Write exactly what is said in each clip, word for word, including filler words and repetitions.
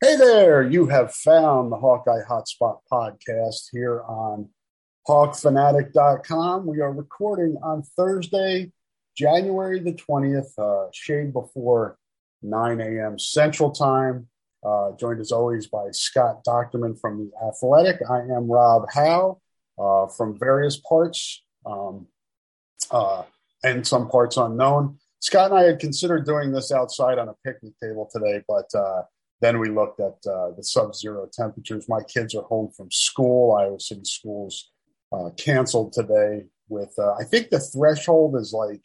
Hey there, you have found the Hawkeye Hotspot Podcast here on hawk fanatic dot com. We are recording on Thursday, January the twentieth, uh, shade before nine a.m. Central Time. Uh, joined as always by Scott Docterman from The Athletic. I am Rob Howe uh, from various parts um, uh, and some parts unknown. Scott and I had considered doing this outside on a picnic table today, but uh, Then we looked at uh, the sub-zero temperatures. My kids are home from school. Iowa City Schools uh, canceled today with, uh, I think the threshold is like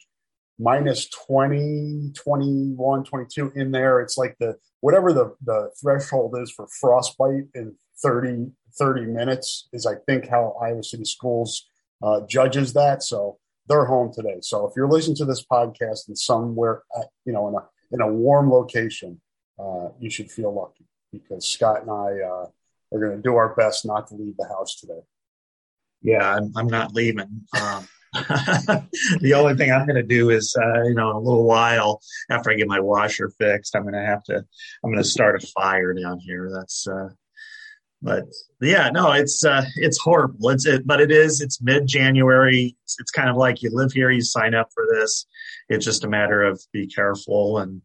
minus twenty, twenty-one, twenty-two in there. It's like the whatever the, the threshold is for frostbite in thirty, thirty minutes is, I think, how Iowa City Schools uh, judges that. So they're home today. So if you're listening to this podcast and somewhere, at, you know, in a in a warm location, Uh, you should feel lucky because Scott and I uh, are going to do our best not to leave the house today. Yeah, I'm, I'm not leaving. Um, the only thing I'm going to do is, uh, you know, in a little while after I get my washer fixed, I'm going to have to, I'm going to start a fire down here. That's, uh, but yeah, no, it's uh, it's horrible. It's it, but it is. It's mid-January. It's, it's kind of like you live here, you sign up for this. It's just a matter of be careful and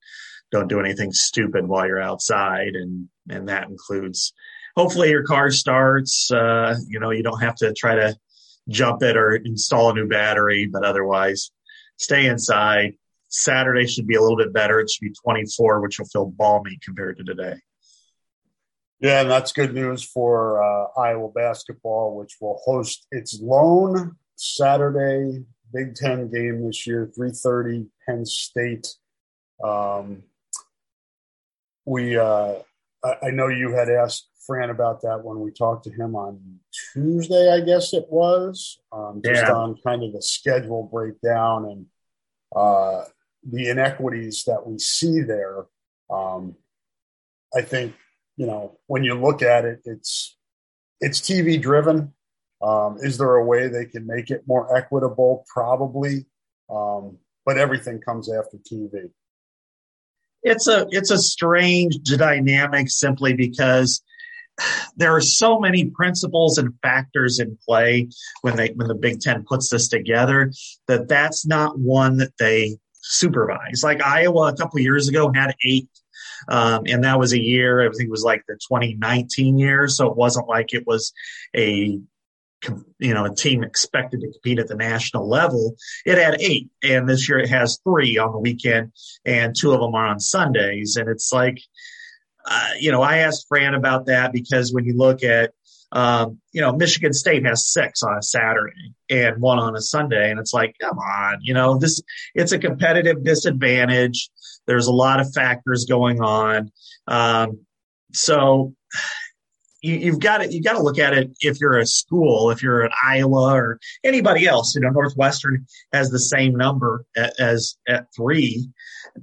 don't do anything stupid while you're outside, and and that includes hopefully your car starts. Uh, you know, you don't have to try to jump it or install a new battery, but otherwise, stay inside. Saturday should be a little bit better. It should be twenty-four, which will feel balmy compared to today. Yeah, and that's good news for uh, Iowa basketball, which will host its lone Saturday Big Ten game this year, three thirty Penn State. Um, We, uh, I know you had asked Fran about that when we talked to him on Tuesday, I guess it was, um, just yeah. on kind of the schedule breakdown and uh, the inequities that we see there. Um, I think, you know, when you look at it, it's it's T V driven. Um, is there a way they can make it more equitable? Probably, um, but everything comes after T V. It's a it's a strange dynamic simply because there are so many principles and factors in play when they when the Big Ten puts this together that that's not one that they supervise. Like Iowa a couple of years ago had eight, um, and that was a year, I think it was like the twenty nineteen year, so it wasn't like it was a you know, a team expected to compete at the national level. It had eight, and this year it has three on the weekend, and two of them are on Sundays. And it's like, uh, you know, I asked Fran about that because when you look at, um, you know, Michigan State has six on a Saturday and one on a Sunday, and it's like, come on, you know, this it's a competitive disadvantage. There's a lot of factors going on, um, so. You've got to, you've got to look at it if you're a school, if you're an Iowa or anybody else. You know, Northwestern has the same number at, as at three.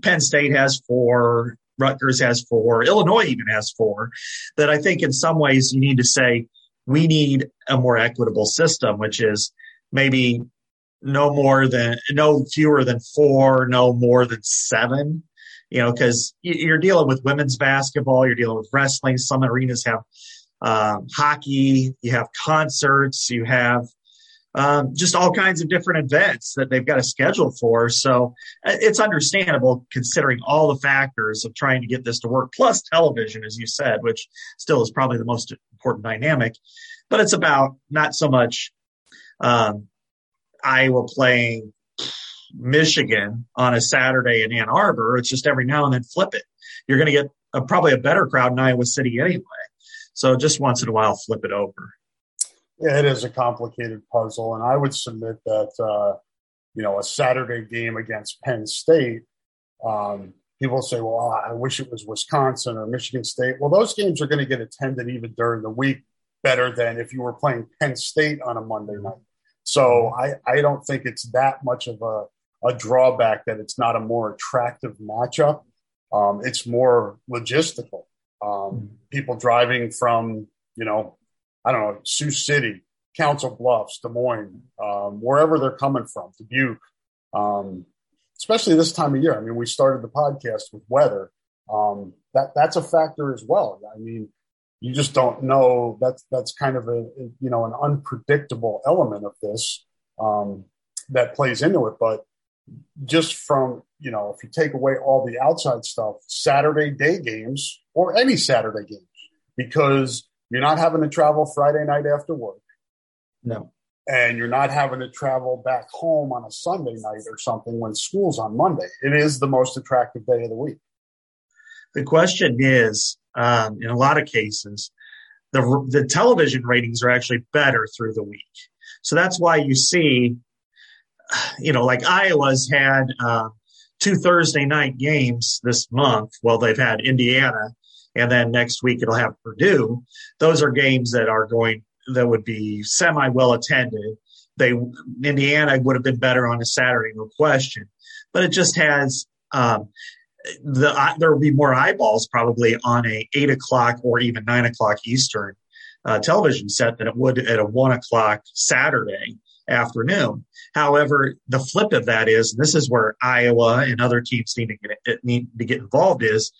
Penn State has four. Rutgers has four. Illinois even has four. That I think in some ways you need to say we need a more equitable system, which is maybe no more than, no fewer than four, no more than seven. you know, because you're dealing with women's basketball, you're dealing with wrestling. Some arenas have um, hockey, you have concerts, you have um, just all kinds of different events that they've got a schedule for. So it's understandable considering all the factors of trying to get this to work, plus television, as you said, which still is probably the most important dynamic. But it's about not so much um, Iowa playing Michigan on a Saturday in Ann Arbor. It's just every now and then flip it. You're going to get a, probably a better crowd in Iowa City anyway. So just once in a while, flip it over. Yeah, it is a complicated puzzle. And I would submit that, uh, you know, a Saturday game against Penn State, um, people say, well, I wish it was Wisconsin or Michigan State. Well, those games are going to get attended even during the week better than if you were playing Penn State on a Monday night. So I, I don't think it's that much of a, a drawback that it's not a more attractive matchup. Um, it's more logistical. Um, people driving from, you know, I don't know, Sioux City, Council Bluffs, Des Moines, um, wherever they're coming from, Dubuque, um, especially this time of year. I mean, we started the podcast with weather. Um, that that's a factor as well. I mean, you just don't know. That's that's kind of a, you know, an unpredictable element of this um, that plays into it. But just from, you know, if you take away all the outside stuff, Saturday day games or any Saturday games, because you're not having to travel Friday night after work. No. And you're not having to travel back home on a Sunday night or something when school's on Monday. It is the most attractive day of the week. The question is, um, in a lot of cases, the the television ratings are actually better through the week. So that's why you see, you know, like Iowa's had uh, two Thursday night games this month. Well, they've had Indiana, and then next week it'll have Purdue. Those are games that are going that would be semi well attended. They Indiana would have been better on a Saturday, no question. But it just has um, the there will be more eyeballs probably on a eight o'clock or even nine o'clock Eastern uh, television set than it would at a one o'clock Saturday afternoon. However, the flip of that is, and this is where Iowa and other teams need to get, need to get involved is.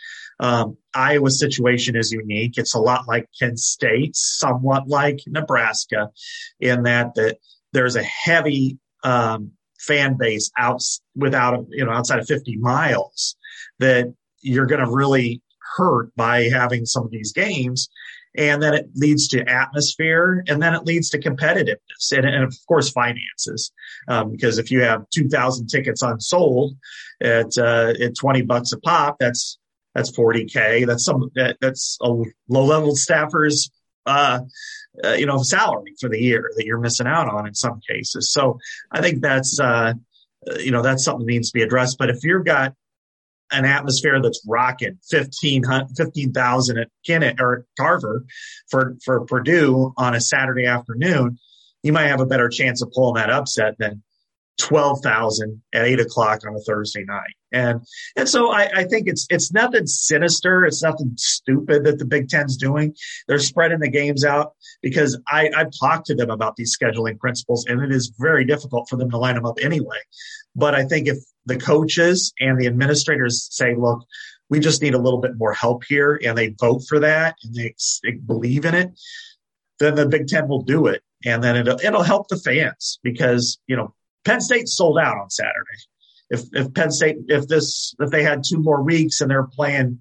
Um, Iowa's situation is unique. It's a lot like Penn State, somewhat like Nebraska, in that that there's a heavy um, fan base out without you know outside of fifty miles that you're going to really hurt by having some of these games, and then it leads to atmosphere, and then it leads to competitiveness, and, and of course finances, um, because if you have two thousand tickets unsold at uh, at twenty bucks a pop, that's That's forty K. That's some. That, that's a low-level staffer's, uh, uh, you know, salary for the year that you're missing out on in some cases. So I think that's, uh, you know, that's something that needs to be addressed. But if you've got an atmosphere that's rocking fifteen thousand at Kennett or Carver for for Purdue on a Saturday afternoon, you might have a better chance of pulling that upset than twelve thousand at eight o'clock on a Thursday night. And, and so I, I think it's, it's nothing sinister. It's nothing stupid that the Big Ten's doing. They're spreading the games out because I, I've talked to them about these scheduling principles, and it is very difficult for them to line them up anyway. But I think if the coaches and the administrators say, look, we just need a little bit more help here, and they vote for that and they, they believe in it, then the Big Ten will do it. And then it'll, it'll help the fans because, you know, Penn State sold out on Saturday. If if Penn State, if this, if they had two more weeks and they're playing,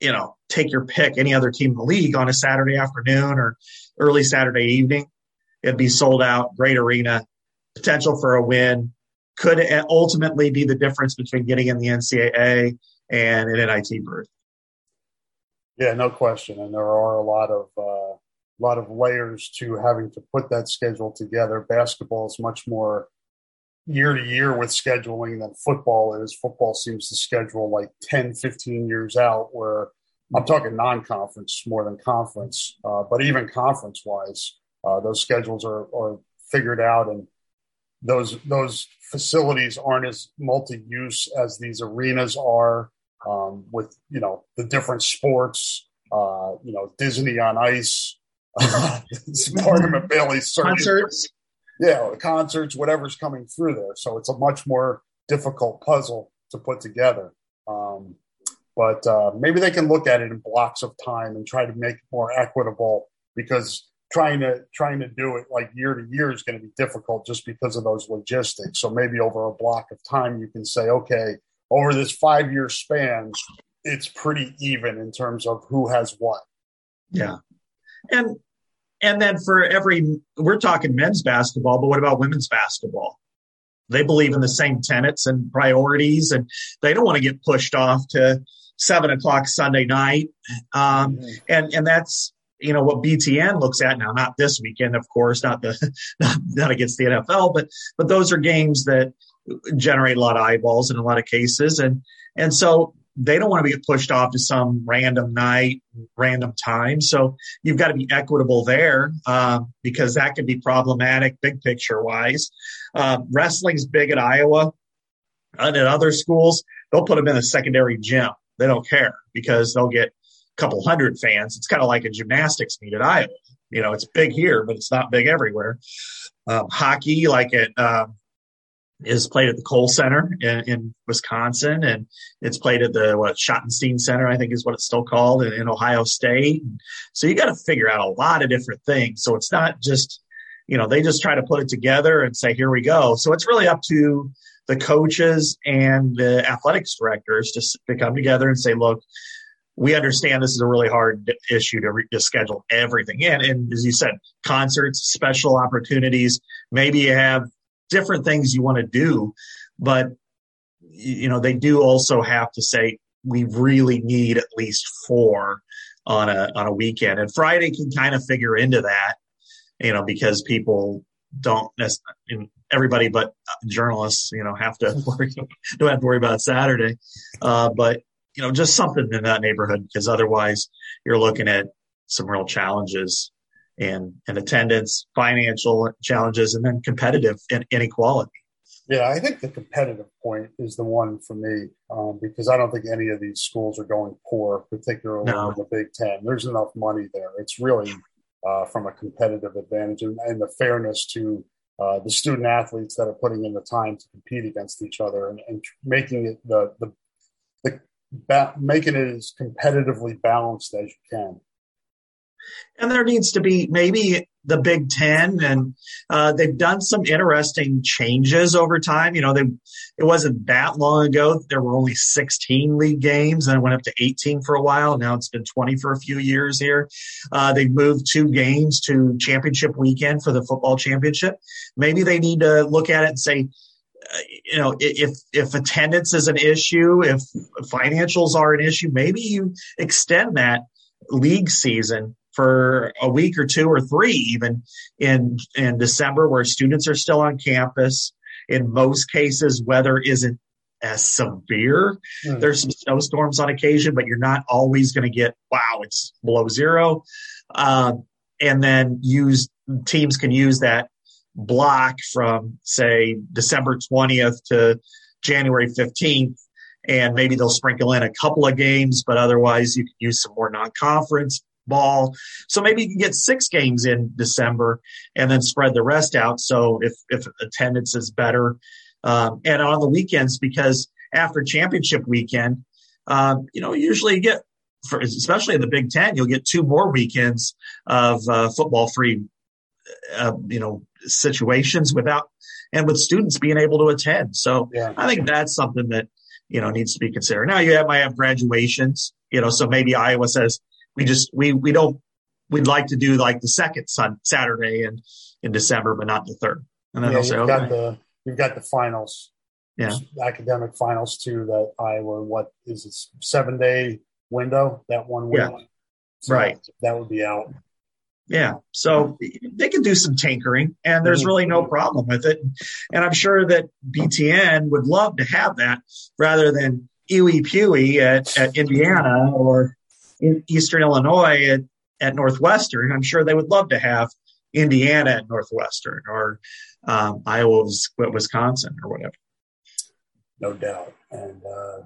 you know, take your pick, any other team in the league on a Saturday afternoon or early Saturday evening, it'd be sold out. Great arena, potential for a win. Could ultimately be the difference between getting in the N C double A and an N I T berth. Yeah, no question. And there are a lot of, uh, a lot of layers to having to put that schedule together. Basketball is much more year to year with scheduling than football is. Football seems to schedule like ten, fifteen years out, where I'm talking non-conference more than conference. Uh, but even conference wise, uh, those schedules are, are figured out, and those, those facilities aren't as multi-use as these arenas are, um, with, you know, the different sports, uh, you know, Disney on Ice, Barnum and Bailey concerts, yeah, concerts, whatever's coming through there. So it's a much more difficult puzzle to put together. Um, but uh, maybe they can look at it in blocks of time and try to make it more equitable, because trying to trying to do it like year to year is going to be difficult just because of those logistics. So maybe over a block of time, you can say, okay, over this five-year span, it's pretty even in terms of who has what. Yeah. And and then for every – we're talking men's basketball, but what about women's basketball? They believe in the same tenets and priorities, and they don't want to get pushed off to seven o'clock Sunday night. Um, mm-hmm. and, and that's, you know, what B T N looks at now, not this weekend, of course, not the not, not against the N F L, but but those are games that generate a lot of eyeballs in a lot of cases. And and so – they don't want to be pushed off to some random night, random time. So you've got to be equitable there, uh, because that could be problematic big picture wise. Uh, wrestling's big at Iowa, and at other schools, they'll put them in a secondary gym. They don't care because they'll get a couple hundred fans. It's kind of like a gymnastics meet at Iowa. You know, it's big here, but it's not big everywhere. Um, hockey, like at, uh, is played at the Cole Center in, in Wisconsin, and it's played at the what Schottenstein Center, I think is what it's still called, in, in Ohio State. So you got to figure out a lot of different things. So it's not just, you know, they just try to put it together and say, here we go. So it's really up to the coaches and the athletics directors to, to come together and say, look, we understand this is a really hard issue to, re- to schedule everything in. And as you said, concerts, special opportunities, maybe you have different things you want to do, but you know, they do also have to say, we really need at least four on a, on a weekend. And Friday can kind of figure into that, you know, because people don't necessarily, everybody, but journalists, you know, have to worry, don't have to worry about Saturday. Uh, but you know, just something in that neighborhood, because otherwise you're looking at some real challenges. And, and attendance, financial challenges, and then competitive in, inequality. Yeah, I think the competitive point is the one for me, um, because I don't think any of these schools are going poor, particularly no. in the Big Ten. There's enough money there. It's really uh, from a competitive advantage and, and the fairness to uh, the student athletes that are putting in the time to compete against each other and, and making it the the, the ba- making it as competitively balanced as you can. And there needs to be maybe the Big Ten, and uh, they've done some interesting changes over time. You know, they, it wasn't that long ago. There were only sixteen league games, and it went up to eighteen for a while. Now it's been twenty for a few years here. Uh, they've moved two games to championship weekend for the football championship. Maybe they need to look at it and say, uh, you know, if if attendance is an issue, if financials are an issue, maybe you extend that league season for a week or two or three, even in in December, where students are still on campus. In most cases, weather isn't as severe. Mm-hmm. There's some snowstorms on occasion, but you're not always going to get, wow, it's below zero. Um, and then use teams can use that block from, say, December twentieth to January fifteenth. And maybe they'll sprinkle in a couple of games, but otherwise you can use some more non-conference ball. So maybe you can get six games in December and then spread the rest out. So if, if attendance is better, um, and on the weekends, because after championship weekend, um, you know, usually you get, for, especially in the Big Ten, you'll get two more weekends of uh, football free, uh, you know, situations without, and with students being able to attend. So yeah. I think that's something that, you know, needs to be considered. Now you have, might have graduations, you know, so maybe Iowa says, We just we we don't we'd like to do like the second sun, Saturday in, in December, but not the third. And then yeah, say, you've okay. got the you've got the finals, yeah, academic finals too. That Iowa, what is this seven day window? That one window, yeah. So right? That would be out. Yeah, so they can do some tinkering, and there's really no problem with it. And I'm sure that B T N would love to have that rather than Ewy Pewy at, at Indiana or in Eastern Illinois at, at Northwestern. I'm sure they would love to have Indiana at Northwestern or um, Iowa, Wisconsin or whatever. No doubt. And uh,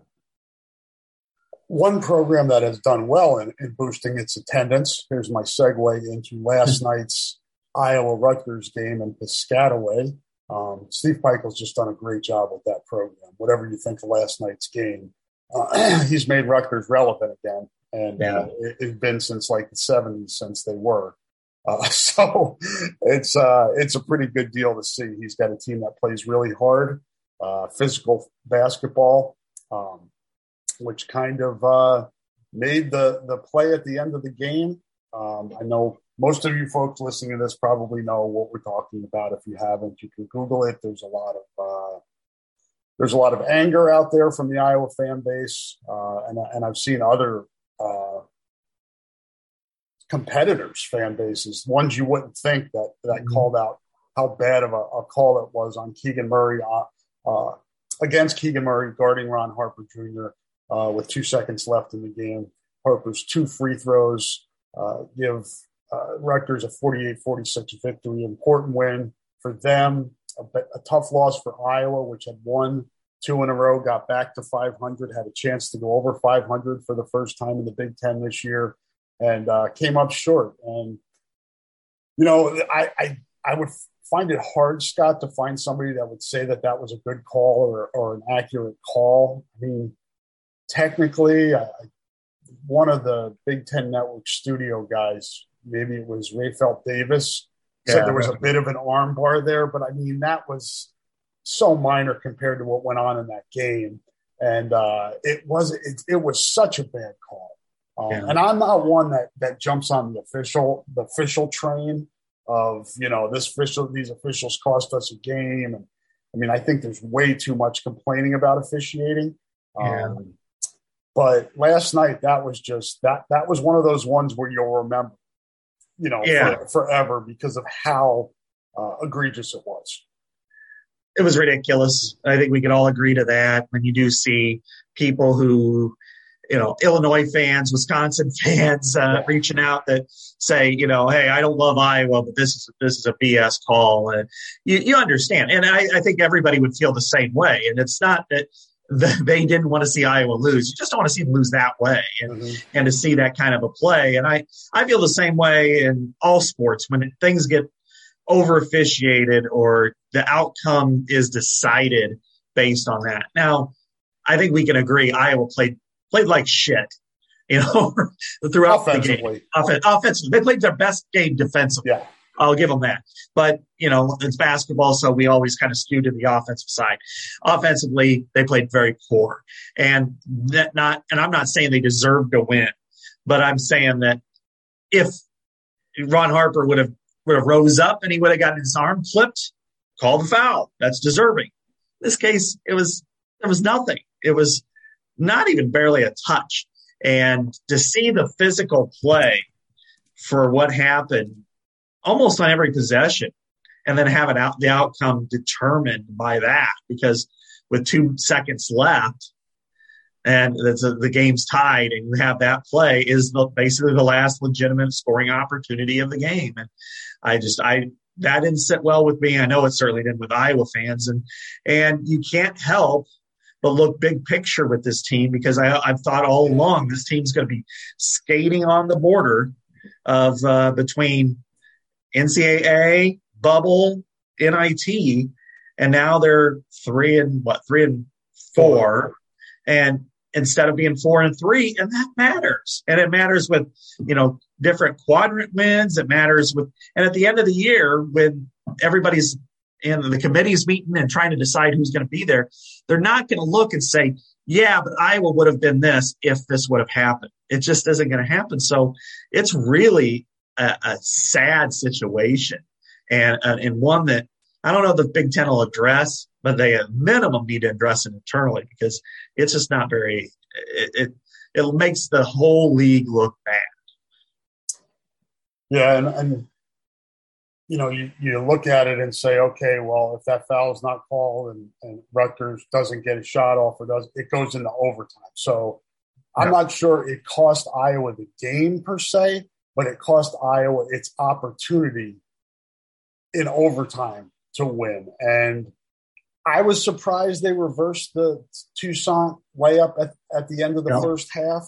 one program that has done well in, in boosting its attendance, here's my segue into last night's Iowa Rutgers game in Piscataway. Um, Steve Peichel's just done a great job with that program. Whatever you think of last night's game, uh, he's made Rutgers relevant again. And yeah. uh, it, it's been since like the seventies since they were. Uh, so it's uh, it's a pretty good deal to see. He's got a team that plays really hard, uh, physical basketball, um, which kind of uh, made the, the play at the end of the game. Um, I know most of you folks listening to this probably know what we're talking about. If you haven't, you can Google it. There's a lot of uh, there's a lot of anger out there from the Iowa fan base, uh, and and I've seen other. Uh, competitors' fan bases, ones you wouldn't think that that mm-hmm. called out how bad of a, a call it was on Keegan Murray, uh, uh, against Keegan Murray guarding Ron Harper Junior Uh, with two seconds left in the game. Harper's two free throws uh, give uh, Rutgers a forty-eight forty-six victory, important win for them, a, a tough loss for Iowa, which had won two in a row, got back to five hundred, had a chance to go over five hundred for the first time in the Big Ten this year. And uh, came up short. And, you know, I, I I would find it hard, Scott, to find somebody that would say that that was a good call or, or an accurate call. I mean, technically, I, one of the Big Ten Network studio guys, maybe it was Rayfelt Davis, yeah, said there was a bit of an arm bar there. But, I mean, that was so minor compared to what went on in that game. And uh, it was it, it was such a bad call. Um, yeah. And I'm not one that, that jumps on the official the official train of, you know, this official these officials cost us a game. And I mean, I think there's way too much complaining about officiating. Um, yeah. But last night, that was just that that was one of those ones where you'll remember, you know, yeah. for, forever because of how uh, egregious it was. It was ridiculous. I think we could all agree to that. When you do see people who. You know, Illinois fans, Wisconsin fans uh, reaching out that say, you know, hey, I don't love Iowa, but this is this is a B S call. And you, you understand. And I, I think everybody would feel the same way. And it's not that they didn't want to see Iowa lose. You just don't want to see them lose that way and, mm-hmm. and to see that kind of a play. And I, I feel the same way in all sports when things get over-officiated or the outcome is decided based on that. Now, I think we can agree Iowa played Played like shit, you know, throughout the game. Offen- offensively. They played their best game defensively. Yeah. I'll give them that. But, you know, it's basketball, so we always kind of skew to the offensive side. Offensively, they played very poor. And that not. And I'm not saying they deserved to win, but I'm saying that if Ron Harper would have would have rose up and he would have gotten his arm clipped, called the foul. That's deserving. In this case, it was it was nothing. It was not even barely a touch. And to see the physical play for what happened almost on every possession and then have it out, the outcome determined by that, because with two seconds left and the, the game's tied and you have that play is the, basically the last legitimate scoring opportunity of the game. And I just, I, that didn't sit well with me. I know it certainly didn't with Iowa fans. And, and you can't help but look big picture with this team, because I, I've thought all along this team's going to be skating on the border of uh, between N C double A, bubble, N I T, and now they're three and what three and four, and instead of being four and three, and that matters, and it matters with you know different quadrant wins. It matters with, and at the end of the year when everybody's. And the committee's meeting and trying to decide who's going to be there, they're not going to look and say, yeah, but Iowa would have been this if this would have happened. It just isn't going to happen. So it's really a, a sad situation and uh, and one that I don't know the Big Ten will address, but they at minimum need to address it internally because it's just not very it, – it, it makes the whole league look bad. Yeah, and, and- – You know, you, you look at it and say, okay, well, if that foul is not called and, and Rutgers doesn't get a shot off or does, it goes into overtime. So yeah. I'm not sure it cost Iowa the game per se, but it cost Iowa its opportunity in overtime to win. And I was surprised they reversed the Toussaint layup at, at the end of the yeah. first half.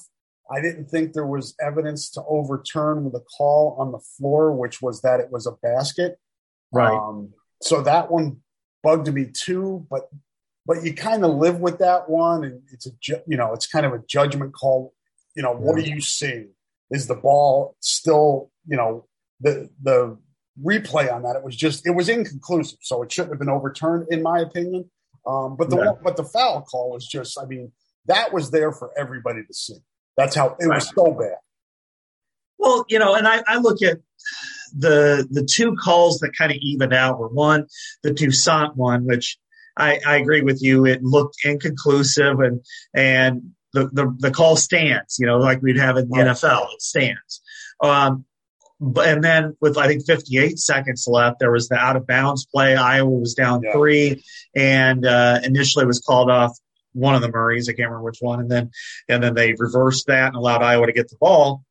I didn't think there was evidence to overturn the call on the floor, which was that it was a basket. Right. Um, so that one bugged me too, but but you kind of live with that one. And it's a, ju- you know, it's kind of a judgment call. You know, what do you see? Is the ball still, you know, the, the replay on that, it was just, it was inconclusive. So it shouldn't have been overturned in my opinion. Um, but the, yeah. but the foul call was just, I mean, that was there for everybody to see. That's how it was so bad. Well, you know, and I, I look at the, the two calls that kind of even out were one, the Toussaint one, which I, I agree with you. It looked inconclusive and, and, The, the the call stands, you know, like we'd have in the N F L, it stands. Um, but, and then with, I think, fifty-eight seconds left, there was the out-of-bounds play. Iowa was down yeah. three, and uh, initially it was called off one of the Murrays. I can't remember which one. And then and then they reversed that and allowed Iowa to get the ball.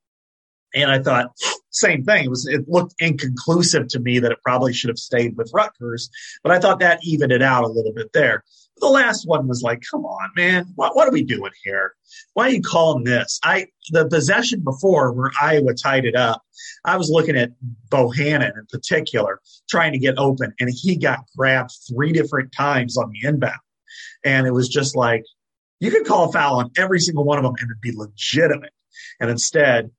And I thought, same thing. It was it looked inconclusive to me that it probably should have stayed with Rutgers, but I thought that evened it out a little bit there. The last one was like, come on, man, what, what are we doing here? Why are you calling this? I the possession before where Iowa tied it up, I was looking at Bohannon in particular, trying to get open, and he got grabbed three different times on the inbound. And it was just like, you could call a foul on every single one of them and it'd be legitimate. And instead,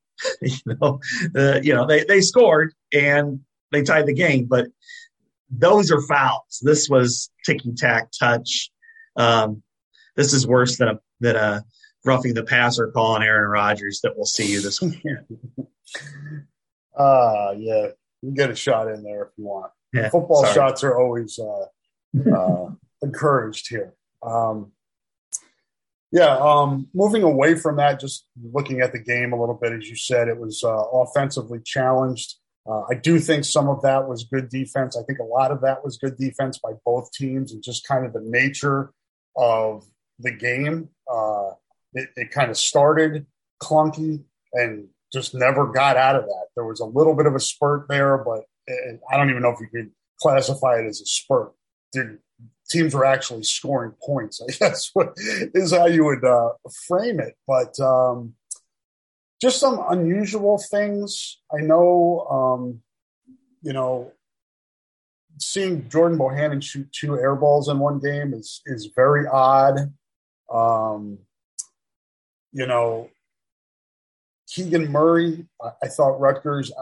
you know, uh, you know they, they scored and they tied the game, but those are fouls. This was ticky-tack touch. Um, this is worse than a, than a roughing the passer call on Aaron Rodgers that we'll see you this weekend. Ah, uh, yeah, you get a shot in there if you want. Yeah, Football sorry. shots are always uh, uh, encouraged here. Um, yeah, um, moving away from that, just looking at the game a little bit, as you said, it was uh, offensively challenged. Uh, I do think some of that was good defense. I think a lot of that was good defense by both teams and just kind of the nature of the game. Uh, it, it kind of started clunky and just never got out of that. There was a little bit of a spurt there, but it, I don't even know if you could classify it as a spurt. Dude, teams were actually scoring points, I guess, what is how you would uh, frame it. But um, – just some unusual things. I know, um, you know, seeing Jordan Bohannon shoot two air balls in one game is is very odd. Um, you know, Keegan Murray, I, I thought Rutgers,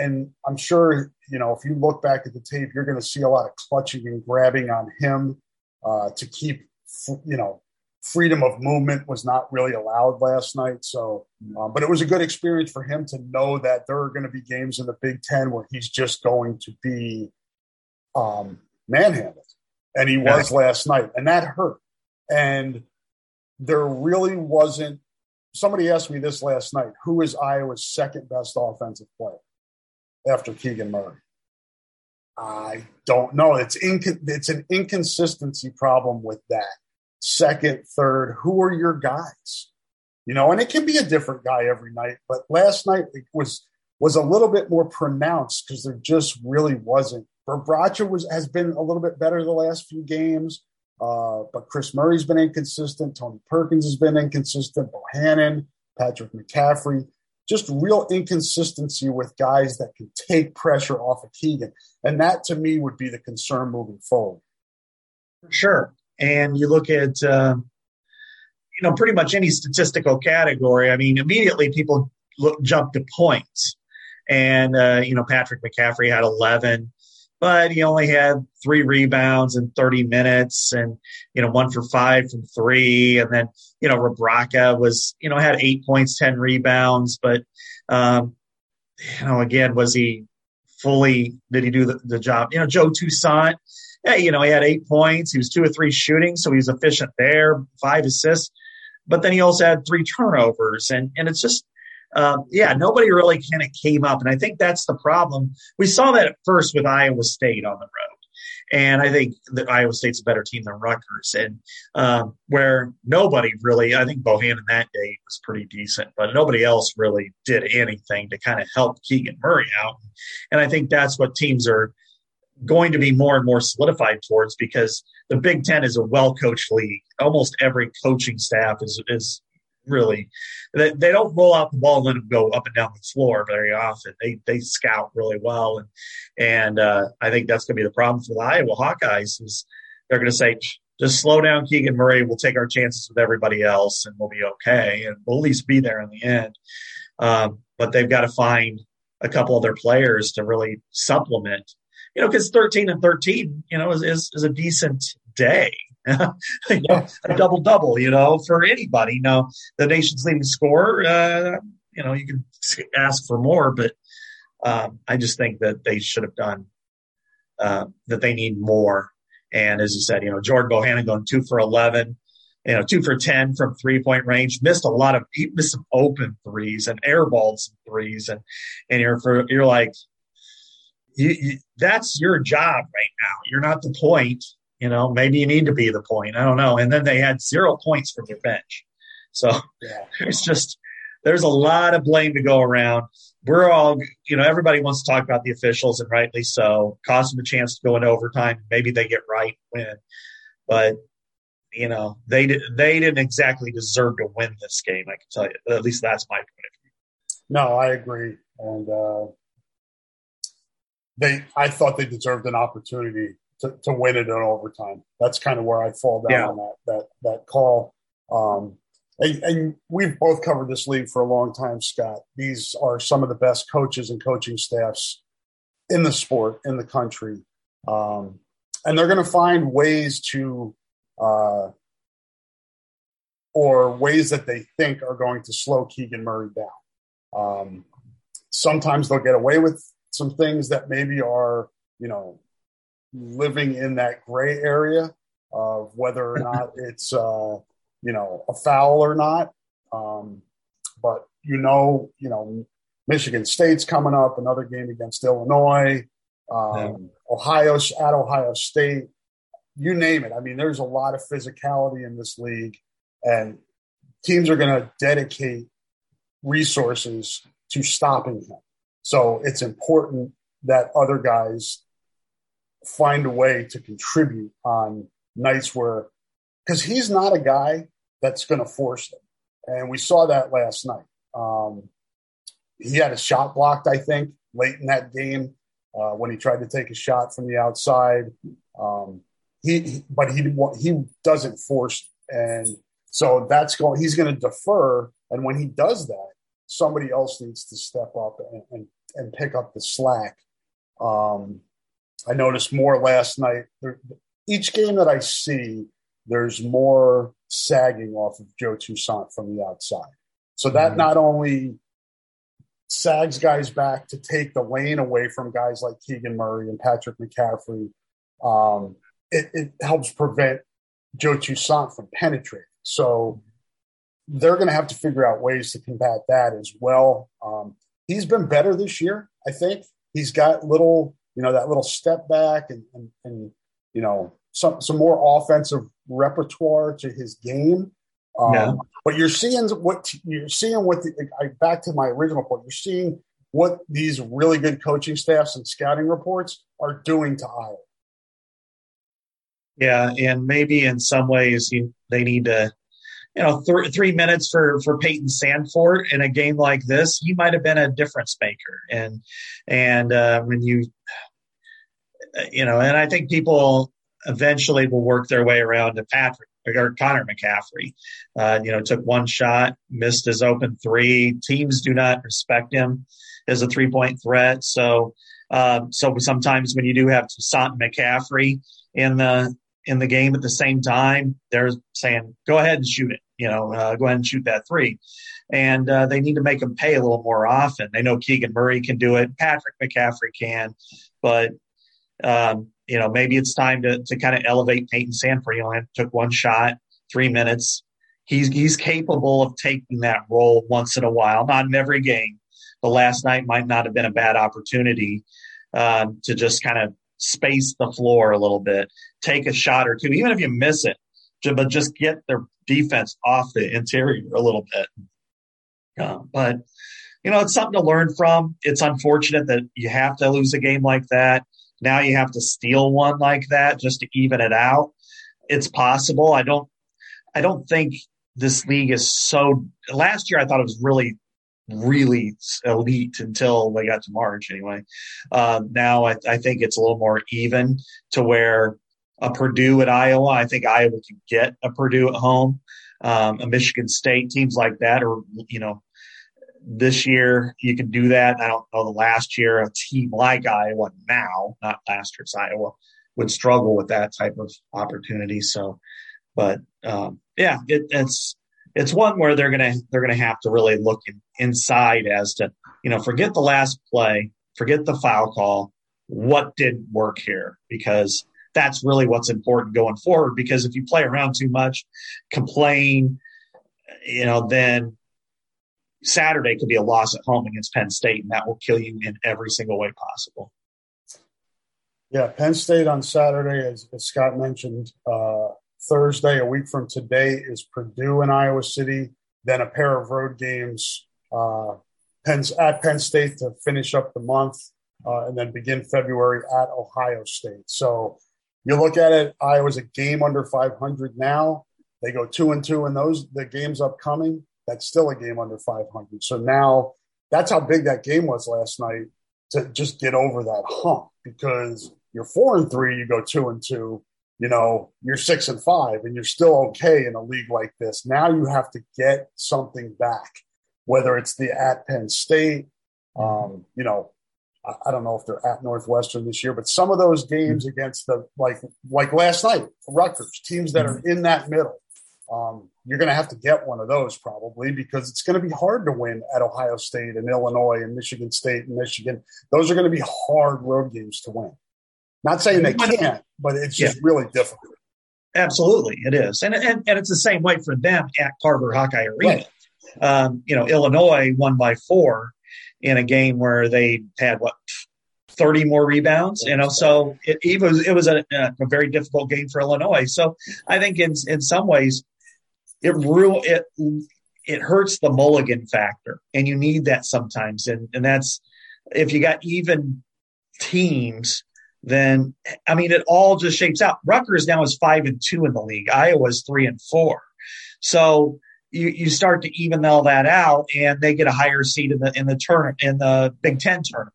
and I'm sure, you know, if you look back at the tape, you're going to see a lot of clutching and grabbing on him uh, to keep, you know, freedom of movement was not really allowed last night. So, um, but it was a good experience for him to know that there are going to be games in the Big Ten where he's just going to be um, manhandled. And he was yeah. last night, and that hurt. And there really wasn't – somebody asked me this last night, who is Iowa's second best offensive player after Keegan Murray? I don't know. It's inc- It's an inconsistency problem with that. Second, third, who are your guys? You know, and it can be a different guy every night, but last night it was was a little bit more pronounced because there just really wasn't. Bracha was has been a little bit better the last few games, uh, but Chris Murray's been inconsistent. Tony Perkins has been inconsistent. Bohannon, Patrick McCaffrey, just real inconsistency with guys that can take pressure off of Keegan. And that, to me, would be the concern moving forward. For sure. And you look at, uh, you know, pretty much any statistical category. I mean, immediately people look, jump to points. And, uh, you know, Patrick McCaffrey had eleven, but he only had three rebounds in thirty minutes and, you know, one for five from three. And then, you know, Rebraca was, you know, had eight points, ten rebounds. But, um, you know, again, was he fully, did he do the, the job? You know, Joe Toussaint. Hey, you know, he had eight points. He was two or three shooting, so he was efficient there, five assists. But then he also had three turnovers. And, and it's just, uh, yeah, nobody really kind of came up. And I think that's the problem. We saw that at first with Iowa State on the road. And I think that Iowa State's a better team than Rutgers. And um, where nobody really, I think Bohannon that day was pretty decent, but nobody else really did anything to kind of help Keegan Murray out. And I think that's what teams are going to be more and more solidified towards, because the Big Ten is a well-coached league. Almost every coaching staff is is really they, – they don't roll out the ball and let them go up and down the floor very often. They they scout really well, and and uh, I think that's going to be the problem for the Iowa Hawkeyes is they're going to say, just slow down Keegan Murray. We'll take our chances with everybody else, and we'll be okay, and we'll at least be there in the end. Um, but they've got to find a couple other players to really supplement, you know, because thirteen and thirteen, you know, is, is, is a decent day. You know, a double-double, you know, for anybody. Now, the nation's leading scorer, uh, you know, you can ask for more, but um, I just think that they should have done uh, that they need more. And as you said, you know, Jordan Bohannon going two for eleven, you know, two for ten from three-point range, missed a lot of – he missed some open threes and airballed some threes. And, and you're, for, you're like, you, you, that's your job right now. You're not the point. You know, maybe you need to be the point. I don't know. And then they had zero points from their bench. So yeah. There's just – there's a lot of blame to go around. We're all – you know, everybody wants to talk about the officials, and rightly so. Cost them a chance to go into overtime. Maybe they get right and win. But, you know, they, did, they didn't exactly deserve to win this game, I can tell you. At least that's my point of view. No, I agree. And uh, they – I thought they deserved an opportunity To, to win it in overtime. That's kind of where I fall down yeah. on that that that call. Um, and, and we've both covered this league for a long time, Scott. These are some of the best coaches and coaching staffs in the sport, in the country. Um, and they're going to find ways to uh, or ways that they think are going to slow Keegan Murray down. Um, sometimes they'll get away with some things that maybe are, you know, living in that gray area of whether or not it's, uh, you know, a foul or not. Um, but, you know, you know, Michigan State's coming up, another game against Illinois, um, yeah. Ohio, at Ohio State, you name it. I mean, there's a lot of physicality in this league, and teams are going to dedicate resources to stopping him. So it's important that other guys find a way to contribute on nights where, because he's not a guy that's going to force them. And we saw that last night. Um, he had a shot blocked, I think, late in that game uh, when he tried to take a shot from the outside. Um, he, he, but he he doesn't force, and so that's going. He's going to defer, and when he does that, somebody else needs to step up and and, and pick up the slack. Um, I noticed more last night. There, each game that I see, there's more sagging off of Joe Toussaint from the outside. So that mm-hmm. not only sags guys back to take the lane away from guys like Keegan Murray and Patrick McCaffrey, um, it, it helps prevent Joe Toussaint from penetrating. So they're going to have to figure out ways to combat that as well. Um, he's been better this year, I think. He's got little... You know, that little step back and, and, and you know, some, some more offensive repertoire to his game. Um, yeah. But you're seeing what you're seeing what the I, back to my original point. You're seeing what these really good coaching staffs and scouting reports are doing to Iowa. Yeah, and maybe in some ways you, they need to, you know, th- three minutes for, for Payton Sandfort in a game like this, he might have been a difference maker. And and uh, when you You know, and I think people eventually will work their way around to Patrick or Connor McCaffrey. Uh, you know, took one shot, missed his open three. Teams do not respect him as a three-point threat. So, um, so sometimes when you do have Toussaint McCaffrey in the in the game at the same time, they're saying, "Go ahead and shoot it." You know, uh, go ahead and shoot that three. And uh, they need to make him pay a little more often. They know Keegan Murray can do it, Patrick McCaffrey can, but. Um, you know, maybe it's time to, to kind of elevate Payton Sandfort. You know, took one shot, three minutes. He's he's capable of taking that role once in a while, not in every game. But last night might not have been a bad opportunity um, to just kind of space the floor a little bit, take a shot or two, even if you miss it, but just get their defense off the interior a little bit. Uh, but, you know, it's something to learn from. It's unfortunate that you have to lose a game like that. Now you have to steal one like that just to even it out. It's possible. I don't I don't think this league is so – last year I thought it was really, really elite until they got to March anyway. Um, now I, I think it's a little more even to where a Purdue at Iowa. I think Iowa can get a Purdue at home, um, a Michigan State, teams like that. Or, you know, this year you can do that. I don't know the last year a team like Iowa now, not last year's Iowa, would struggle with that type of opportunity. So, but um, yeah, it, it's it's one where they're gonna they're gonna have to really look in, inside as to, you know, forget the last play, forget the foul call. What did work here? Because that's really what's important going forward. Because if you play around too much, complain, you know, then Saturday could be a loss at home against Penn State, and that will kill you in every single way possible. Yeah, Penn State on Saturday, as, as Scott mentioned. Uh, Thursday, a week from today, is Purdue and Iowa City. Then a pair of road games uh, Penn's, at Penn State to finish up the month, uh, and then begin February at Ohio State. So you look at it, Iowa's a game under five hundred now. They go two and two in those the games upcoming. That's still a game under five hundred. So now that's how big that game was last night, to just get over that hump, because you're four and three, you go two and two, you know, you're six and five, and you're still okay in a league like this. Now you have to get something back, whether it's the at Penn State, um, you know, I, I don't know if they're at Northwestern this year, but some of those games against the, like, like last night, Rutgers, teams that are in that middle. Um, you're going to have to get one of those probably, because it's going to be hard to win at Ohio State and Illinois and Michigan State and Michigan. Those are going to be hard road games to win. Not saying they can't, but it's just yeah. really difficult. Absolutely, it is. And, and and it's the same way for them at Carver Hawkeye Arena. Right. Um, you know, Illinois won by four in a game where they had, what, thirty more rebounds, you know, so it, it was, it was a, a very difficult game for Illinois. So I think in in some ways, It real it it hurts the mulligan factor, and you need that sometimes. And and that's, if you got even teams, then I mean it all just shapes out. Rutgers now is five and two in the league. Iowa's three and four. So you, you start to even all that out, and they get a higher seed in the in the turn in the Big Ten tournament.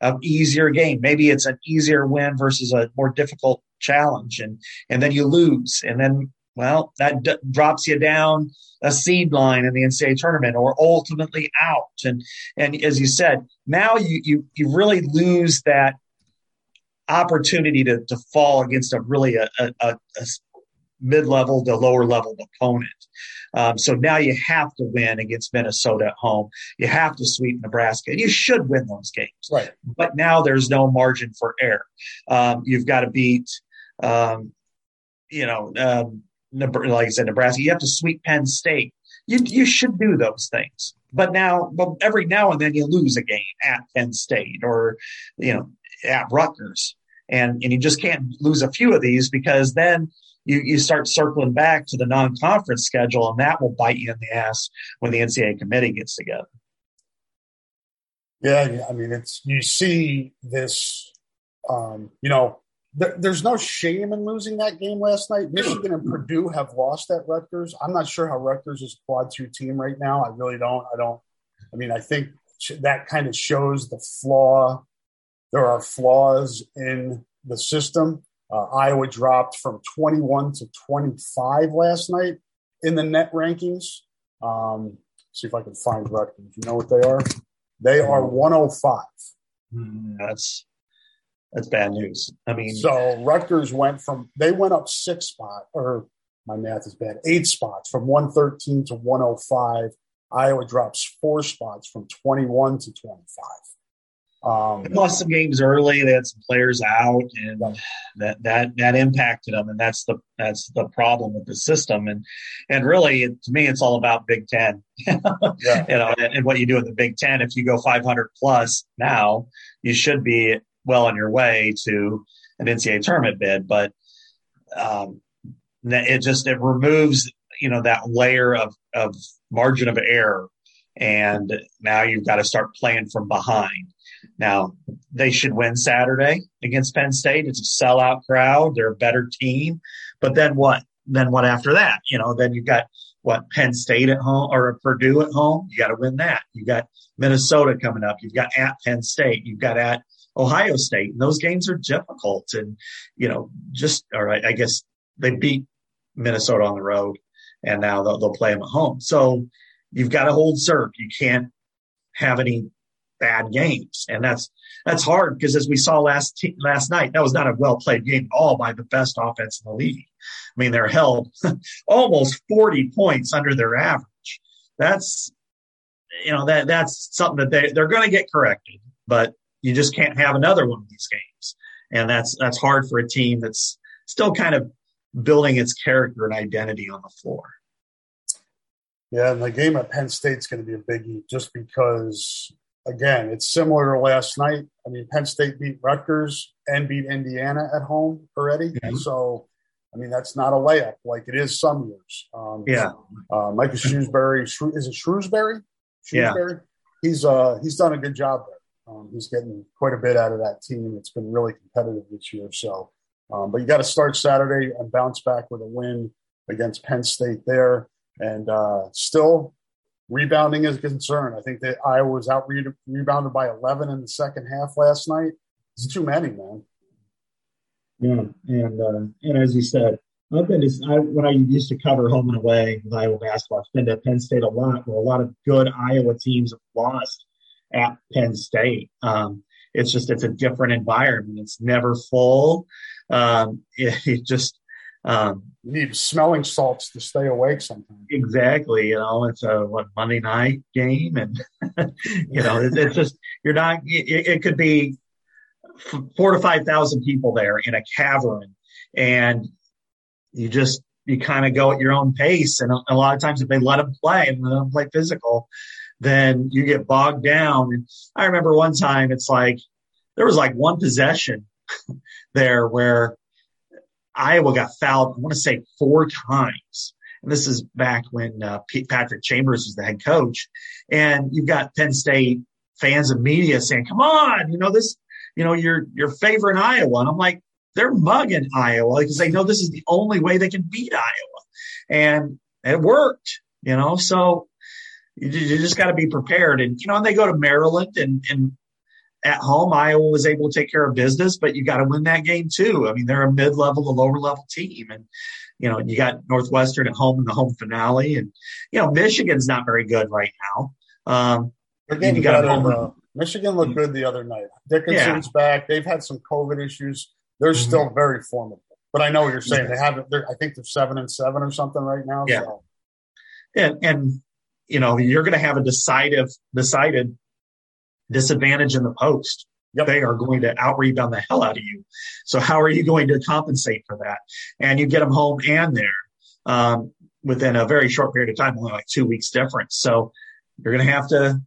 An easier game. Maybe it's an easier win versus a more difficult challenge, and and then you lose, and then. Well, that d- drops you down a seed line in the N C double A tournament, or ultimately out. And and as you said, now you you, you really lose that opportunity to, to fall against a really a, a, a mid-level to lower-level opponent. Um, so now you have to win against Minnesota at home. You have to sweep Nebraska, and you should win those games. Right. But now there's no margin for error. Um, you've got to beat, um, you know, um, like I said, Nebraska, you have to sweep Penn State. You you should do those things. But now, but every now and then you lose a game at Penn State or, you know, at Rutgers. And and you just can't lose a few of these, because then you, you start circling back to the non-conference schedule, and that will bite you in the ass when the N C double A committee gets together. Yeah, I mean, it's you see this, um, you know, there's no shame in losing that game last night. Michigan and Purdue have lost at Rutgers. I'm not sure how Rutgers is a quad two team right now. I really don't. I don't. I mean, I think that kind of shows the flaw. There are flaws in the system. Uh, Iowa dropped from twenty-one to twenty-five last night in the net rankings. Um, see if I can find Rutgers. You know what they are? They are one oh five. That's That's bad news. I mean, so Rutgers went from they went up six spot, or my math is bad, eight spots, from one thirteen to one oh five. Iowa drops four spots from twenty-one to twenty-five. Um, they lost some games early. They had some players out, and that that that impacted them. And that's the that's the problem with the system. And and really, it, to me, it's all about Big Ten. yeah. You know, and, and what you do in the Big Ten. If you go five hundred plus now, you should be well on your way to an N C double A tournament bid, but um, it just, it removes, you know, that layer of, of margin of error. And now you've got to start playing from behind. Now they should win Saturday against Penn State. It's a sellout crowd. They're a better team, but then what, then what after that, you know, then you've got what, Penn State at home or Purdue at home. You got to win that. You got Minnesota coming up. You've got at Penn State. You've got at Ohio State. And those games are difficult. And, you know, just, all right, I guess they beat Minnesota on the road and now they'll, they'll play them at home. So you've got to hold serve. You can't have any bad games. And that's, that's hard because as we saw last, t- last night, that was not a well-played game at all by the best offense in the league. I mean, they're held almost forty points under their average. That's, you know, that, that's something that they, they're going to get corrected, but you just can't have another one of these games. And that's, that's hard for a team that's still kind of building its character and identity on the floor. Yeah, and the game at Penn State's going to be a biggie just because, again, it's similar to last night. I mean, Penn State beat Rutgers and beat Indiana at home already. Mm-hmm. So, I mean, that's not a layup like it is some years. Um, yeah. Uh, Michael Shrewsbury, is it Shrewsbury? Shrewsbury? Yeah. He's, uh, he's done a good job there. Um, he's getting quite a bit out of that team. It's been really competitive this year. So, um, but you got to start Saturday and bounce back with a win against Penn State there. And uh, still, rebounding is a concern. I think that Iowa was out re- rebounded by eleven in the second half last night. It's too many, man. Yeah, and uh, and as you said, I've been to, I, when I used to cover home and away with Iowa basketball, I've been to Penn State a lot, where a lot of good Iowa teams have lost at Penn State. Um, it's just it's a different environment. It's never full. Um, it, it just Um, you need smelling salts to stay awake sometimes. Exactly. You know, it's a, what, Monday night game. And, you know, it, it's just, you're not, it, it could be four to five thousand people there in a cavern. And you just, you kind of go at your own pace. And a, a lot of times if they let them play and let them play physical, then you get bogged down. And I remember one time it's like, there was like one possession there where Iowa got fouled, I want to say, four times. And this is back when uh, P- Patrick Chambers was the head coach. And you've got Penn State fans and media saying, come on, you know, this, you know, you're, you're favoring Iowa. And I'm like, they're mugging Iowa because they know this is the only way they can beat Iowa. And it worked, you know, so you, you just got to be prepared. And, you know, and they go to Maryland and, and, at home, Iowa was able to take care of business, but you got to win that game too. I mean, they're a mid-level, a lower-level team, and you know you got Northwestern at home in the home finale, and you know Michigan's not very good right now. Um, you got uh, Michigan looked good the other night. Dickinson's yeah. back. They've had some COVID issues. They're mm-hmm. still very formidable. But I know what you're saying. They haven't. I think they're seven and seven or something right now. Yeah. So. And and you know you're going to have a decisive decided. disadvantage in the post. Yep. They are going to out-rebound the hell out of you. So how are you going to compensate for that? And you get them home and there um, within a very short period of time, only like two weeks difference. So you're going to have to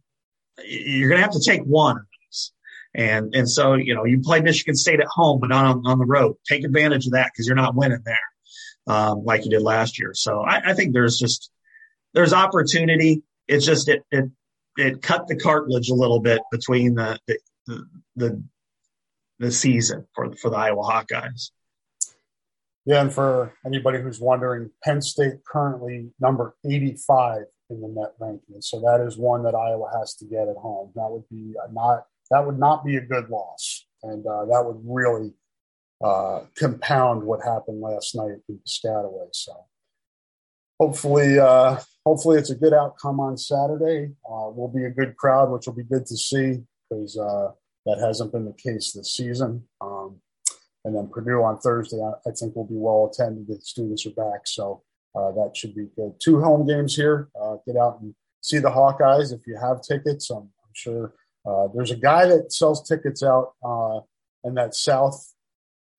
you're going to have to take one of those. And and so you know you play Michigan State at home, but not on, on the road. Take advantage of that because you're not winning there um, like you did last year. So I, I think there's just there's opportunity. It's just it. it It cut the cartilage a little bit between the the the, the season for, for the Iowa Hawkeyes. Yeah, and for anybody who's wondering, Penn State currently number eighty-five in the net ranking, so that is one that Iowa has to get at home. That would be a not that would not be a good loss, and uh, that would really uh, compound what happened last night in Piscataway. So. Hopefully, uh, hopefully it's a good outcome on Saturday. Uh, we'll be a good crowd, which will be good to see because uh, that hasn't been the case this season. Um, and then Purdue on Thursday, I, I think will be well attended. The students are back, so uh, that should be good. Two home games here. Uh, get out and see the Hawkeyes if you have tickets. I'm, I'm sure uh, there's a guy that sells tickets out uh, in that south.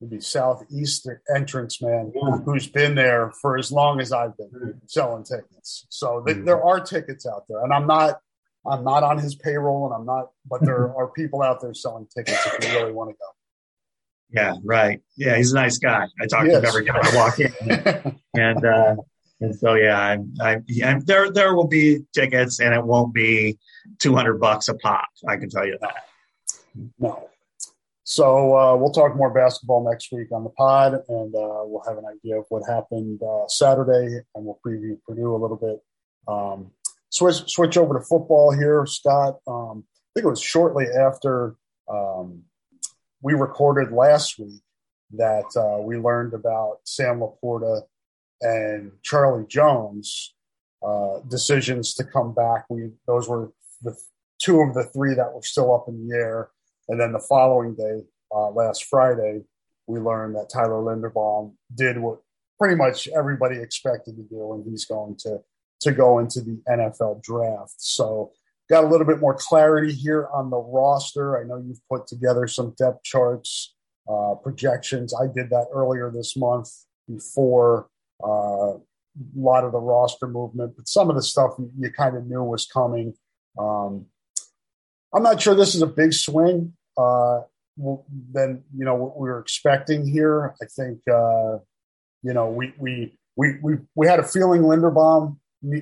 Would be southeast entrance, man, yeah. who's been there for as long as I've been mm-hmm. selling tickets. So th- mm-hmm. there are tickets out there, and I'm not, I'm not on his payroll, and I'm not, but there are people out there selling tickets if you really want to go. Yeah, right. Yeah, he's a nice guy. I talk to him every time I walk in, and and, uh, and so yeah, I'm, I'm, I'm there. There will be tickets, and it won't be two hundred bucks a pop. I can tell you that. No. So uh, we'll talk more basketball next week on the pod, and uh, we'll have an idea of what happened uh, Saturday, and we'll preview Purdue a little bit. Um, switch switch over to football here, Scott. Um, I think it was shortly after um, we recorded last week that uh, we learned about Sam Laporta and Charlie Jones' uh, decisions to come back. We those were the two of the three that were still up in the air. And then the following day, uh, last Friday, we learned that Tyler Linderbaum did what pretty much everybody expected to do, and he's going to to go into the N F L draft. So got a little bit more clarity here on the roster. I know you've put together some depth charts, uh, projections. I did that earlier this month before uh, a lot of the roster movement, but some of the stuff you, you kind of knew was coming. Um, I'm not sure this is a big swing uh, than, you know, what we were expecting here. I think, uh, you know, we, we we we we had a feeling Linderbaum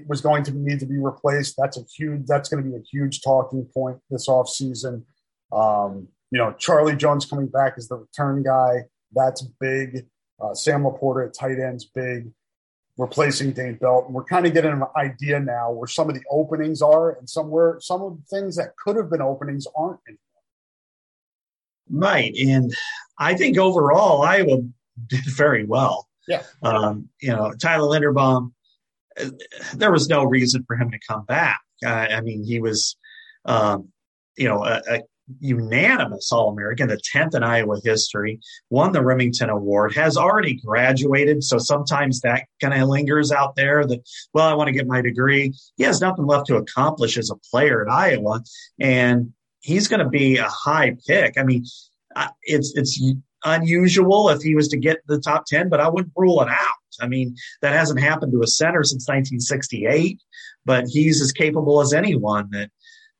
was going to need to be replaced. That's a huge. That's going to be a huge talking point this offseason. Um, you know, Charlie Jones coming back as the return guy. That's big. Uh, Sam Laporta at tight end's big. Replacing Dane Belton. We're kind of getting an idea now where some of the openings are, and somewhere some of the things that could have been openings aren't anymore. Right, and I think overall Iowa did very well. Yeah, um, you know, Tyler Linderbaum. There was no reason for him to come back. Uh, I mean, he was, um, you know, a, a unanimous All-American, the tenth in Iowa history, won the Remington Award, has already graduated. So sometimes that kind of lingers out there that, well, I want to get my degree. He has nothing left to accomplish as a player at Iowa, and he's going to be a high pick. I mean, it's, it's unusual if he was to get the top ten, but I wouldn't rule it out. I mean, that hasn't happened to a center since nineteen sixty-eight, but he's as capable as anyone that,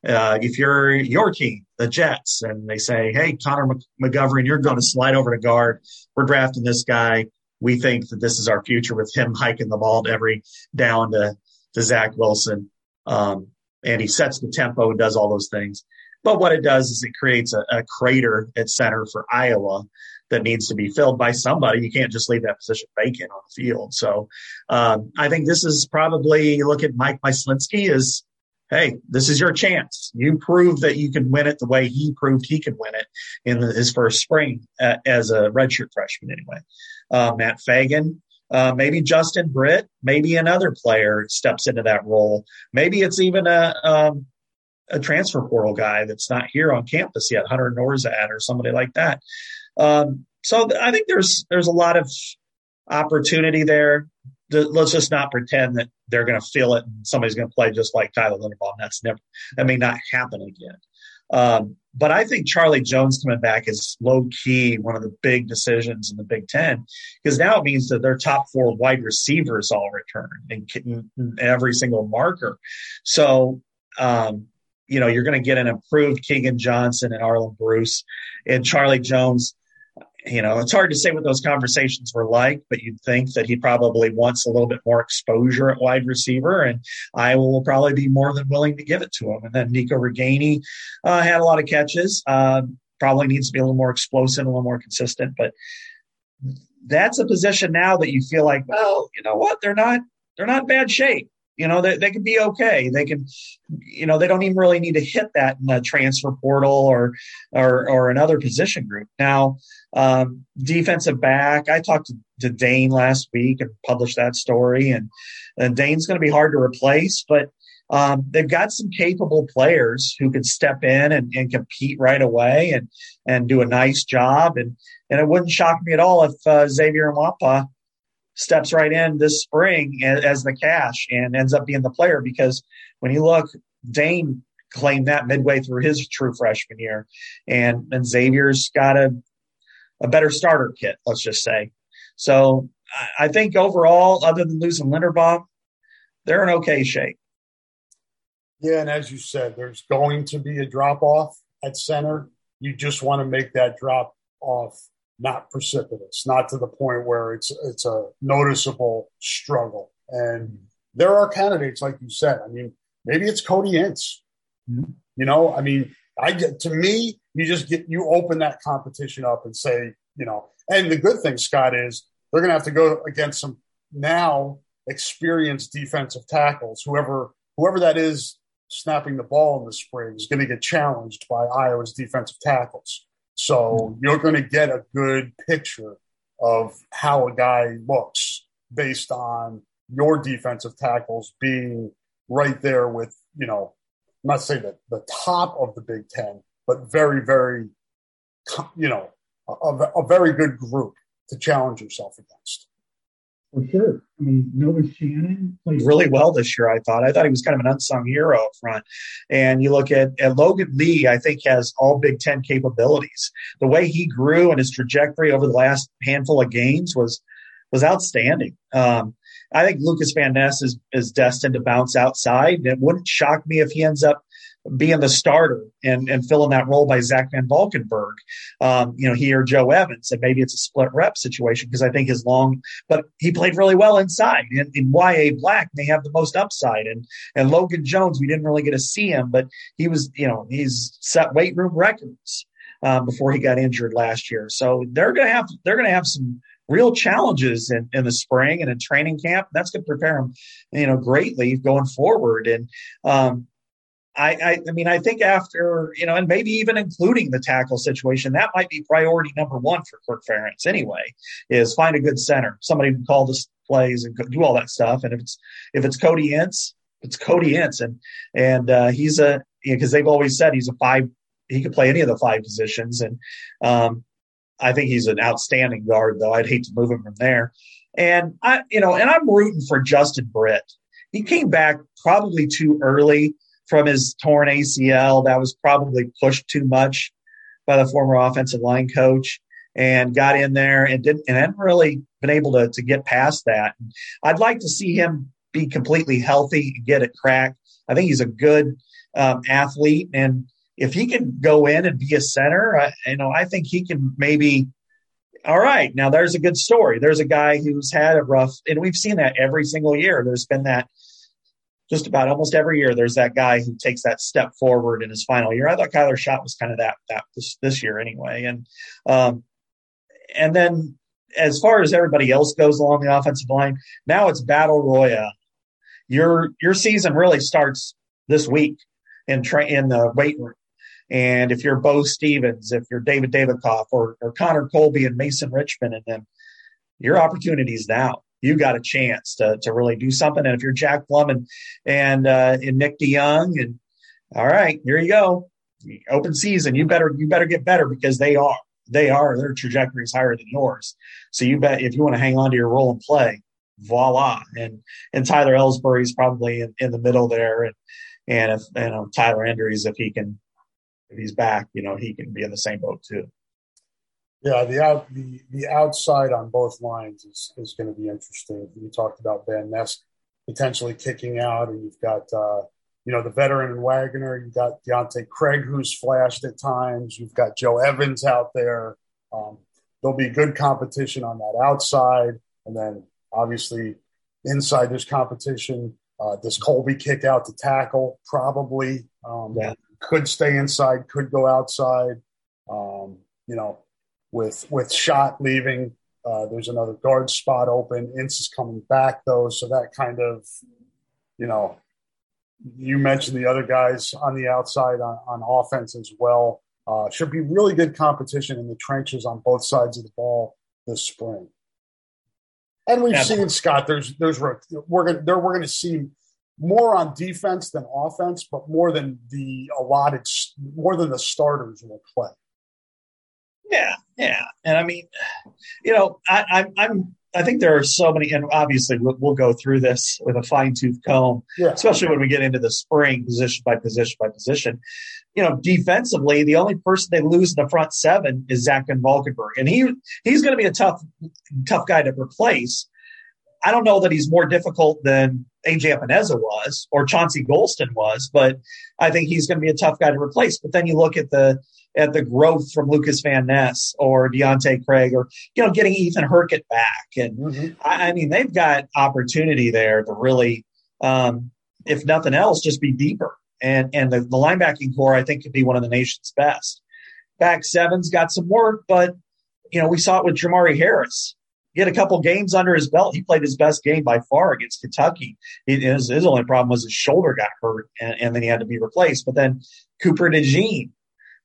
Uh, if you're your team, the Jets, and they say, hey, Connor McGovern, you're going to slide over to guard. We're drafting this guy. We think that this is our future with him hiking the ball to every down to, to Zach Wilson. Um, and he sets the tempo and does all those things. But what it does is it creates a, a crater at center for Iowa that needs to be filled by somebody. You can't just leave that position vacant on the field. So um, I think this is probably, you look at Mike Myslinski as, hey, this is your chance. You prove that you can win it the way he proved he could win it in the, his first spring uh, as a redshirt freshman anyway. Uh, Matt Fagan, uh, maybe Justin Britt, maybe another player steps into that role. Maybe it's even a um, a transfer portal guy that's not here on campus yet, Hunter Norzad or somebody like that. Um, so th- I think there's there's a lot of opportunity there. Let's just not pretend that they're going to feel it and somebody's going to play just like Tyler Linderbaum. That's never, that may not happen again. Um, but I think Charlie Jones coming back is low key one of the big decisions in the Big Ten, because now it means that their top four wide receivers all return and every single marker. So, um, you know, you're going to get an improved Keegan Johnson and Arlen Bruce and Charlie Jones. You know, it's hard to say what those conversations were like, but you'd think that he probably wants a little bit more exposure at wide receiver, and Iowa will probably be more than willing to give it to him. And then Nico Reganey uh, had a lot of catches, uh, probably needs to be a little more explosive, a little more consistent. But that's a position now that you feel like, well, you know what, they're not they're not in bad shape. You know, they, they can be okay. They can, you know, they don't even really need to hit that in the transfer portal or or, or another position group. Now, um, defensive back, I talked to, to Dane last week and published that story. And, and Dane's going to be hard to replace, but um, they've got some capable players who could step in and, and compete right away and, and do a nice job. And, and it wouldn't shock me at all if uh, Xavier Nwapa steps right in this spring as the cash and ends up being the player, because when you look, Dane claimed that midway through his true freshman year, and, and Xavier's got a, a better starter kit, let's just say. So I think overall, other than losing Linderbaum, they're in okay shape. Yeah, and as you said, there's going to be a drop-off at center. You just want to make that drop-off not precipitous, not to the point where it's it's a noticeable struggle. And there are candidates, like you said. I mean, maybe it's Cody Ince. Mm-hmm. You know, I mean, I get, to me, you just get, you open that competition up and say, you know, and the good thing, Scott, is they're going to have to go against some now experienced defensive tackles. Whoever, whoever that is snapping the ball in the spring is going to get challenged by Iowa's defensive tackles. So you're going to get a good picture of how a guy looks based on your defensive tackles being right there with, you know, I'm not saying that the top of the Big Ten, but very, very, you know, a, a very good group to challenge yourself against. For sure. I mean, Noah Shannon played really well this year, I thought. I thought he was kind of an unsung hero up front. And you look at, at Logan Lee, I think has all Big Ten capabilities. The way he grew and his trajectory over the last handful of games was was outstanding. Um, I think Lucas Van Ness is, is destined to bounce outside. It wouldn't shock me if he ends up being the starter and, and filling that role by Zach Van Valkenburg, um, you know, he or Joe Evans, and maybe it's a split rep situation because I think his long, but he played really well inside. And, and Y A Black may have the most upside, and and Logan Jones, we didn't really get to see him, but he was, you know, he's set weight room records um, before he got injured last year. So they're gonna have they're gonna have some real challenges in, in the spring and in training camp. That's gonna prepare him, you know, greatly going forward. And um, I, I, I mean, I think after, you know, and maybe even including the tackle situation, that might be priority number one for Kirk Ferentz anyway, is find a good center, somebody who can call the plays and do all that stuff. And if it's if it's Cody Entz, it's Cody Entz, and and uh, he's a because you know, they've always said he's a five, he could play any of the five positions, and um, I think he's an outstanding guard. Though I'd hate to move him from there, and I, you know, and I'm rooting for Justin Britt. He came back probably too early from his torn A C L, that was probably pushed too much by the former offensive line coach, and got in there and didn't and hadn't really been able to, to get past that. I'd like to see him be completely healthy and get it cracked. I think he's a good um, athlete, and if he can go in and be a center, I, you know, I think he can maybe. All right, now there's a good story. There's a guy who's had a rough, and we've seen that every single year. There's been that. Just about almost every year, there's that guy who takes that step forward in his final year. I thought Kyler Schott was kind of that that this, this year anyway. And um, and then as far as everybody else goes along the offensive line, now it's battle royale. Your your season really starts this week in tra- in the weight room. And if you're Bo Stevens, if you're David Davidkoff, or or Connor Colby and Mason Richmond, and them, your opportunity's now. You got a chance to to really do something. And if you're Jack Plum and and, uh, and Nick DeYoung, and all right, here you go, open season. You better you better get better because they are they are their trajectory is higher than yours. So you bet if you want to hang on to your role and play, voila. And and Tyler Ellsbury's probably in, in the middle there, and and if you know Tyler Endries, if he can if he's back, you know he can be in the same boat too. Yeah, the out the, the outside on both lines is, is going to be interesting. You talked about Van Ness potentially kicking out, and you've got uh, you know the veteran in Wagner. You've got Deonte Craig, who's flashed at times. You've got Joe Evans out there. Um, there'll be good competition on that outside, and then obviously inside there's competition. Uh, does Colby kick out to tackle? Probably. Um, yeah. Could stay inside. Could go outside. Um, you know. With with Schott leaving, uh, there's another guard spot open. Ince is coming back, though, so that kind of, you know, you mentioned the other guys on the outside on, on offense as well. Uh, should be really good competition in the trenches on both sides of the ball this spring. And we've yeah. seen, Scott, there's there's we're gonna, there we're going to see more on defense than offense, but more than the allotted, more than the starters will play. Yeah, yeah, and I mean, you know, I, I, I'm, I think there are so many, and obviously we'll, we'll go through this with a fine tooth comb, yeah. especially when we get into the spring, position by position by position. You know, defensively, the only person they lose in the front seven is Zach Van Valkenburg, and he he's going to be a tough, tough guy to replace. I don't know that he's more difficult than A J Epineza was or Chauncey Golston was, but I think he's going to be a tough guy to replace. But then you look at the at the growth from Lucas Van Ness or Deonte Craig, or you know, getting Ethan Herkett back, and mm-hmm. I, I mean they've got opportunity there to really, um, if nothing else, just be deeper and and the, the linebacking core, I think, could be one of the nation's best. Back seven's got some work, but, you know, we saw it with Jamari Harris. He had a couple games under his belt. He played his best game by far against Kentucky. His, his only problem was his shoulder got hurt, and, and then he had to be replaced. But then Cooper DeJean,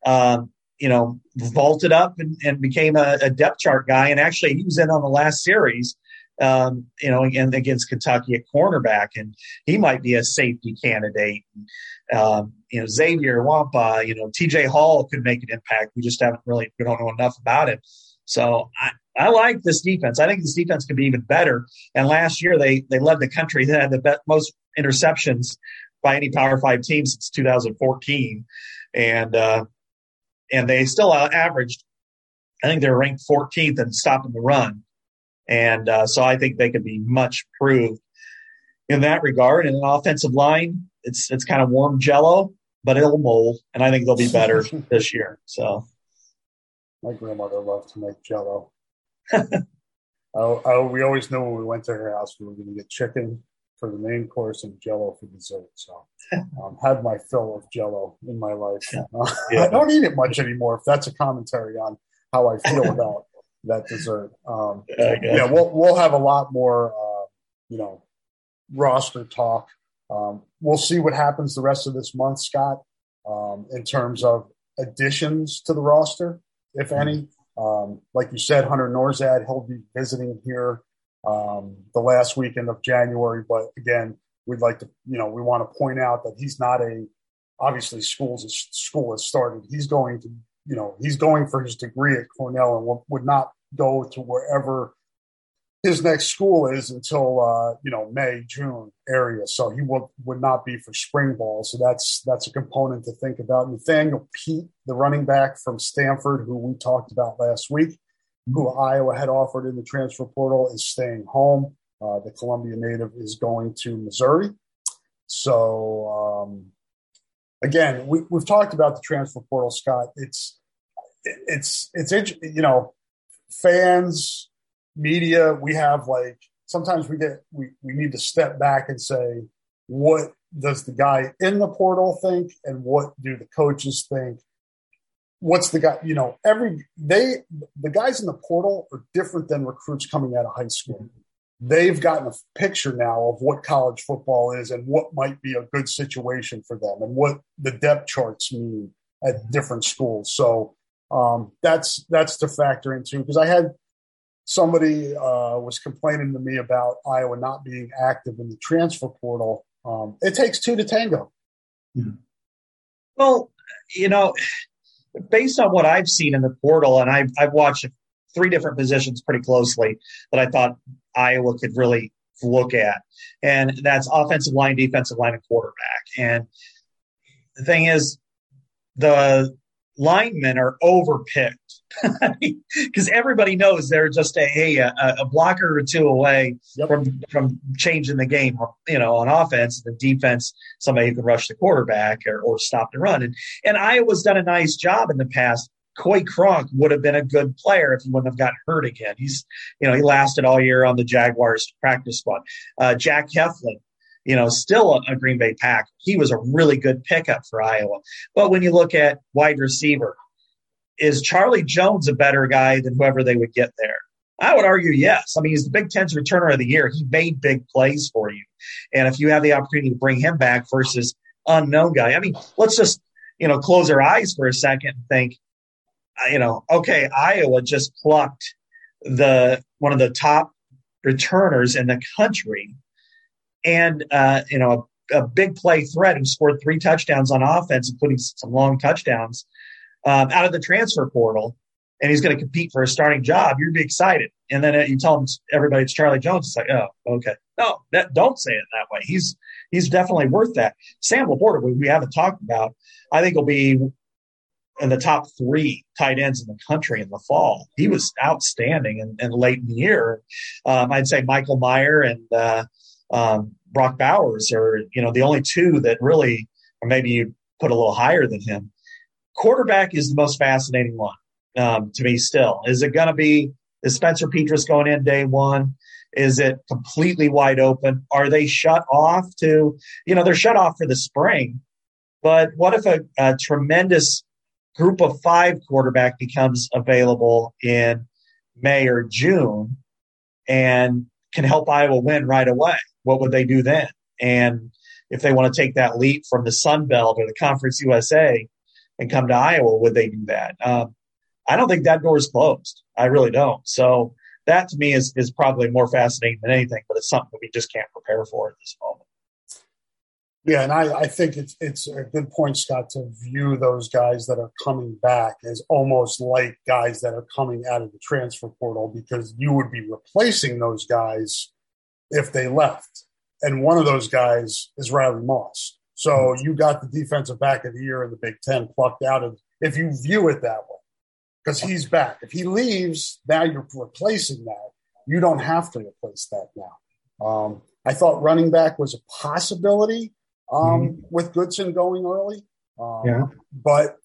um, you know, vaulted up and, and became a, a depth chart guy. And actually, he was in on the last series, um, you know, and against Kentucky at cornerback. And he might be a safety candidate. Um, you know, Xavier Wampa, you know, T J Hall could make an impact. We just haven't really, we don't know enough about him. So I, I like this defense. I think this defense could be even better. And last year they they led the country. They had the best, most interceptions by any Power Five team since two thousand fourteen, and uh, and they still averaged. I think they're ranked fourteenth in stopping the run, and uh, so I think they could be much improved in that regard. And an offensive line, it's it's kind of warm jello, but it'll mold, and I think they'll be better this year. So. My grandmother loved to make jello. oh, oh, we always knew when we went to her house we were going to get chicken for the main course and jello for dessert. So um, had my fill of jello in my life. Uh, yeah. I don't eat it much anymore, if that's a commentary on how I feel about that dessert. Um, yeah, yeah, we'll we'll have a lot more, uh, you know, roster talk. Um, we'll see what happens the rest of this month, Scott, um, in terms of additions to the roster. If any, um, like you said, Hunter Norzad, he'll be visiting here um, the last weekend of January. But again, we'd like to, you know, we want to point out that he's not a, obviously school's school has started. He's going to, you know, he's going for his degree at Cornell and will, would not go to wherever his next school is until, uh, you know, May, June area. So he will, would not be for spring ball. So that's that's a component to think about. Nathaniel Pete, the running back from Stanford, who we talked about last week, who Iowa had offered in the transfer portal, is staying home. Uh, the Columbia native is going to Missouri. So, um, again, we, we've talked about the transfer portal, Scott. It's, it's, it's, you know, fans – media, we have like sometimes we get we, we need to step back and say, what does the guy in the portal think and what do the coaches think? What's the guy, you know, every they the guys in the portal are different than recruits coming out of high school. They've gotten a picture now of what college football is and what might be a good situation for them and what the depth charts mean at different schools. So um, that's that's to factor into, because I had somebody uh, was complaining to me about Iowa not being active in the transfer portal. Um, it takes two to tango. Yeah. Well, you know, based on what I've seen in the portal, and I've, I've watched three different positions pretty closely that I thought Iowa could really look at, and that's offensive line, defensive line, and quarterback. And the thing is, the linemen are overpicked. Because everybody knows they're just a hey, a, a blocker or two away yep. from from changing the game, you know, on offense. The defense, somebody who can rush the quarterback or, or stop the run. And and Iowa's done a nice job in the past. Coy Cronk would have been a good player if he wouldn't have gotten hurt again. He's, you know, he lasted all year on the Jaguars practice squad. Uh, Jack Heflin, you know, still a, a Green Bay Packer. He was a really good pickup for Iowa. But when you look at wide receiver, is Charlie Jones a better guy than whoever they would get there? I would argue yes. I mean, he's the Big Ten's returner of the year. He made big plays for you. And if you have the opportunity to bring him back versus unknown guy, I mean, let's just, you know, close our eyes for a second and think, you know, okay, Iowa just plucked the one of the top returners in the country and, uh, you know, a, a big play threat who scored three touchdowns on offense, including some long touchdowns. Um, out of the transfer portal, and he's going to compete for a starting job, you'd be excited. And then uh, you tell him, everybody, it's Charlie Jones. It's like, oh, okay. No, that, don't say it that way. He's he's definitely worth that. Sam Laporta, we, we haven't talked about, I think he'll be in the top three tight ends in the country in the fall. He was outstanding and, and late in the year. Um, I'd say Michael Meyer and uh, um, Brock Bowers are, you know, the only two that really, or maybe you put a little higher than him. Quarterback is the most fascinating one um, to me still. Is it going to be – is Spencer Petras going in day one? Is it completely wide open? Are they shut off to – you know, they're shut off for the spring, But what if a, a tremendous group of five quarterback becomes available in May or June and can help Iowa win right away? What would they do then? And if they want to take that leap from the Sun Belt or the Conference U S A and come to Iowa, would they do that? Um, I don't think that door is closed. I really don't. So that to me is, is probably more fascinating than anything, but it's something that we just can't prepare for at this moment. Yeah, and I, I think it's it's a good point, Scott, to view those guys that are coming back as almost like guys that are coming out of the transfer portal, because you would be replacing those guys if they left. And one of those guys is Riley Moss. So you got the defensive back of the year in the Big Ten plucked out of, if you view it that way, because he's back. If he leaves, now you're replacing that. You don't have to replace that now. Um, I thought running back was a possibility. Um, with Goodson going early. Um, yeah. But,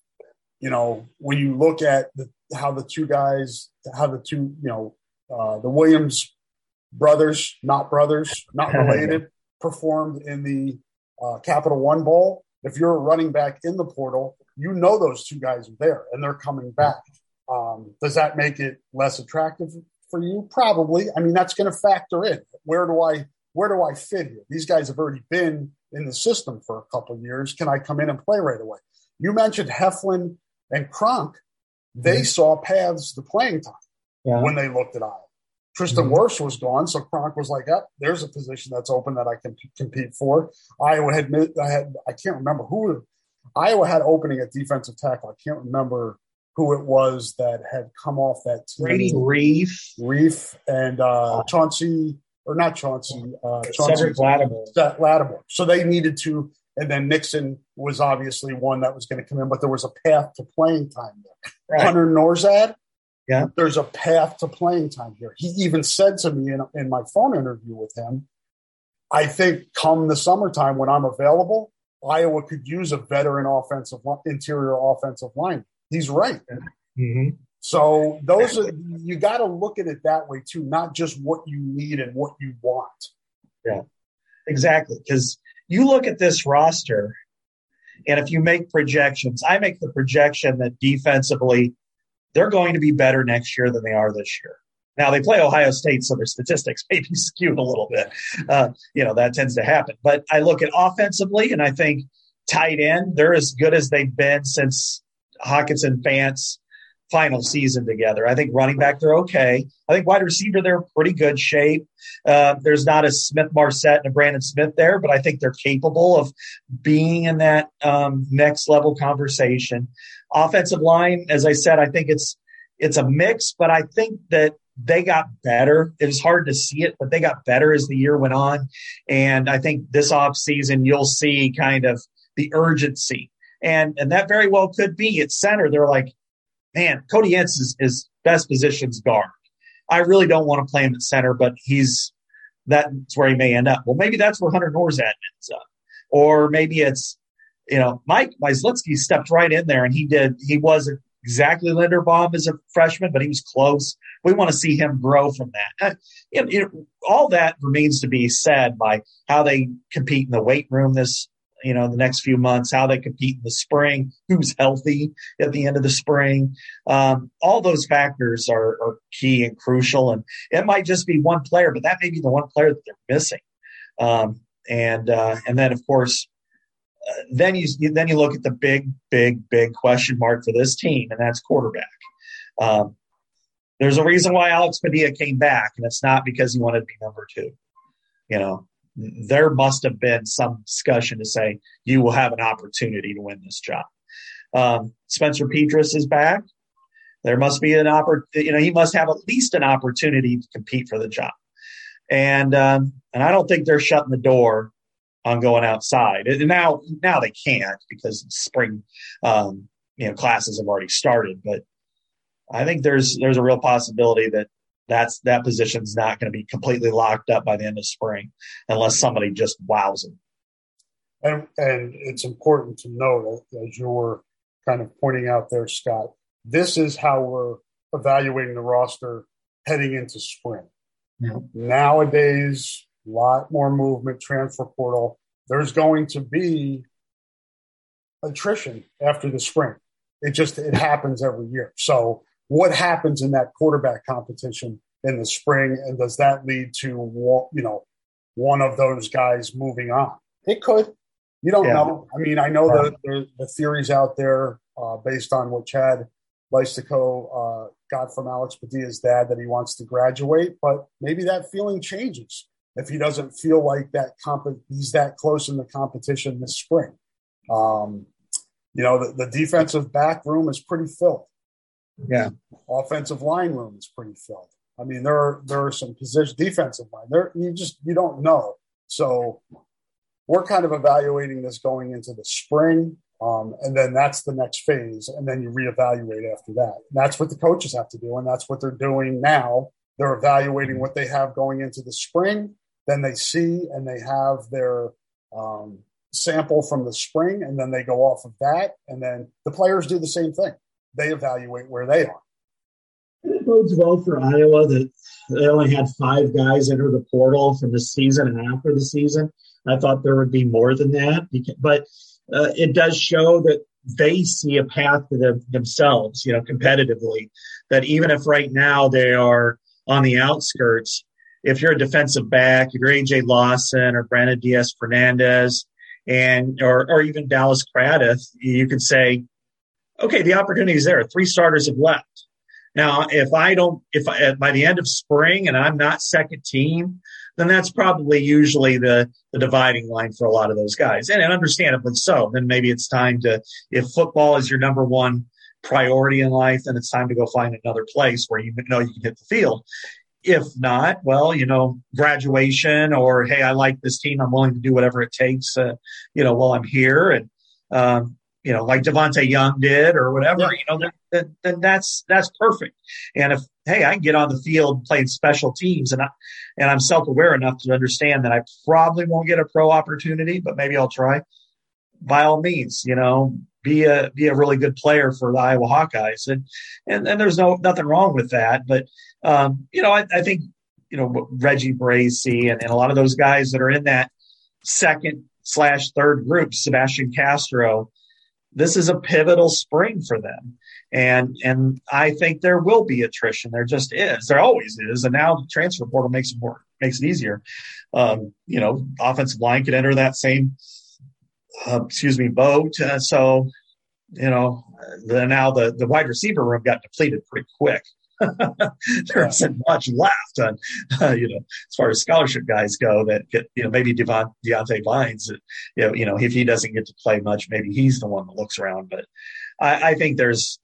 you know, when you look at the, how the two guys, how the two, you know, uh, the Williams brothers, not brothers, not related, performed in the uh, Capital One Bowl, if you're a running back in the portal, you know those two guys are there and they're coming back. Um, does that make it less attractive for you? Probably. I mean, that's going to factor in. Where do I, where do I fit here? These guys have already been in the system for a couple of years. Can I come in and play right away? You mentioned Heflin and Cronk. They mm-hmm. saw paths to playing time yeah. when they looked at Iowa. Tristan mm-hmm. Wirfs was gone, so Cronk was like, oh, there's a position that's open that I can p- compete for. Iowa had, I had, I can't remember who, Iowa had opening at defensive tackle. I can't remember who it was that had come off that team. Brady Reif. Reif and uh, Chauncey. Or not Chauncey, uh, Chauncey Lattimore. Lattimore. So they needed to, and then Nixon was obviously one that was going to come in, but there was a path to playing time there. Right. Hunter Norzad, yeah. there's a path to playing time here. He even said to me in, in my phone interview with him, I think come the summertime when I'm available, Iowa could use a veteran offensive interior offensive line. He's right. Mm-hmm. So those are, you got to look at it that way too, not just what you need and what you want. Yeah, exactly. Because you look at this roster, and if you make projections, I make the projection that defensively they're going to be better next year than they are this year. Now they play Ohio State, so their statistics may be skewed a little bit. Uh, you know, that tends to happen. But I look at offensively, and I think tight end, they're as good as they've been since Hawkinson Fant's final season together. I think running back, they're okay. I think wide receiver, they're pretty good shape. Uh, there's not a Smith Marset and a Brandon Smith there, but I think they're capable of being in that um, next level conversation. Offensive line, as I said, I think it's it's a mix, but I think that they got better. It was hard to see it, but they got better as the year went on. And I think this offseason, you'll see kind of the urgency. And, and that very well could be at center. They're like, man, Cody Entz is, is best position's guard. I really don't want to play him at center, but he's that's where he may end up. Well, maybe that's where Hunter Norzad ends up. Or maybe it's, you know, Mike Wislitzki stepped right in there, and he did. He wasn't exactly Linderbaum as a freshman, but he was close. We want to see him grow from that. And, you know, all that remains to be said by how they compete in the weight room this you know, the next few months, how they compete in the spring, who's healthy at the end of the spring. Um, all those factors are, are key and crucial. And it might just be one player, but that may be the one player that they're missing. Um, and uh, and then, of course, uh, then you then you look at the big, big, big question mark for this team, and that's quarterback. Um, there's a reason why Alex Padilla came back, and it's not because he wanted to be number two, you know. There must have been some discussion to say you will have an opportunity to win this job. Um, Spencer Petras is back. There must be an opportunity. You know, he must have at least an opportunity to compete for the job. And um, and I don't think they're shutting the door on going outside. And now, now they can't because spring, um, you know, classes have already started. But I think there's there's a real possibility that That's that position's not going to be completely locked up by the end of spring unless somebody just wows them. And, and it's important to note, as you were kind of pointing out there, Scott, this is how we're evaluating the roster heading into spring. Yeah. Nowadays, a lot more movement, transfer portal. There's going to be attrition after the spring. It just, it happens every year. So what happens in that quarterback competition in the spring? And does that lead to, you know, one of those guys moving on? It could. You don't yeah. know. I mean, I know the, the, the theories out there uh, based on what Chad Lystico uh, got from Alex Padilla's dad, that he wants to graduate, but maybe that feeling changes if he doesn't feel like that comp- he's that close in the competition this spring. Um, you know, the, the defensive back room is pretty filled. Yeah. Offensive line room is pretty filled. I mean, there are, there are some position defensive line there. You just, you don't know. So we're kind of evaluating this going into the spring. Um, and then that's the next phase. And then you reevaluate after that. And that's what the coaches have to do. And that's what they're doing now. They're evaluating what they have going into the spring. Then they see and they have their um, sample from the spring. And then they go off of that. And then the players do the same thing. They evaluate where they are. And it bodes well for Iowa that they only had five guys enter the portal for the season and after the season. I thought there would be more than that. But uh, it does show that they see a path to them, themselves, you know, competitively, that even if right now they are on the outskirts, if you're a defensive back, if you're A J Lawson or Brandon Diaz-Fernandez and or, or even Dallas Cradith, you could say, okay, the opportunity is there. Three starters have left. Now, if I don't, if I, by the end of spring and I'm not second team, then that's probably usually the, the dividing line for a lot of those guys. And, and understandably so. Then maybe it's time to, if football is your number one priority in life, then it's time to go find another place where you know you can hit the field. If not, well, you know, graduation or, hey, I like this team. I'm willing to do whatever it takes, uh, you know, while I'm here. And, um, you know, like Devontae Young did or whatever, yeah. you know, then, then, then that's that's perfect. And if, hey, I can get on the field playing special teams and, I, and I'm self-aware enough to understand that I probably won't get a pro opportunity, but maybe I'll try. By all means, you know, be a be a really good player for the Iowa Hawkeyes. And and, and there's no nothing wrong with that. But, um, you know, I, I think, you know, Reggie Bracey and, and a lot of those guys that are in that second slash third group, Sebastian Castro, this is a pivotal spring for them. And and I think there will be attrition. There just is. There always is. And now the transfer portal makes it more, makes it easier. Um, you know, offensive line could enter that same, uh, excuse me, boat. Uh, so, you know, the, now the, the wide receiver room got depleted pretty quick. There isn't much left on, uh, you know, as far as scholarship guys go. That get, you know, maybe Devon, Deontay Vines, you know, you know, if he doesn't get to play much, maybe he's the one that looks around. But I, I think there's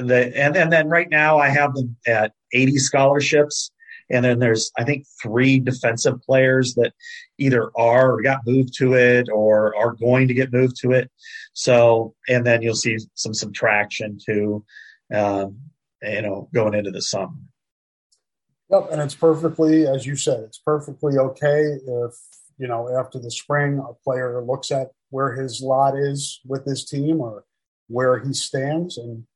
uh, the and, and then right now I have them at eighty scholarships, and then there's I think three defensive players that either are or got moved to it or are going to get moved to it. So and then you'll see some subtraction too. Um, you know, going into the summer. Yep, and it's perfectly, as you said, it's perfectly okay if, you know, after the spring, a player looks at where his lot is with his team or where he stands and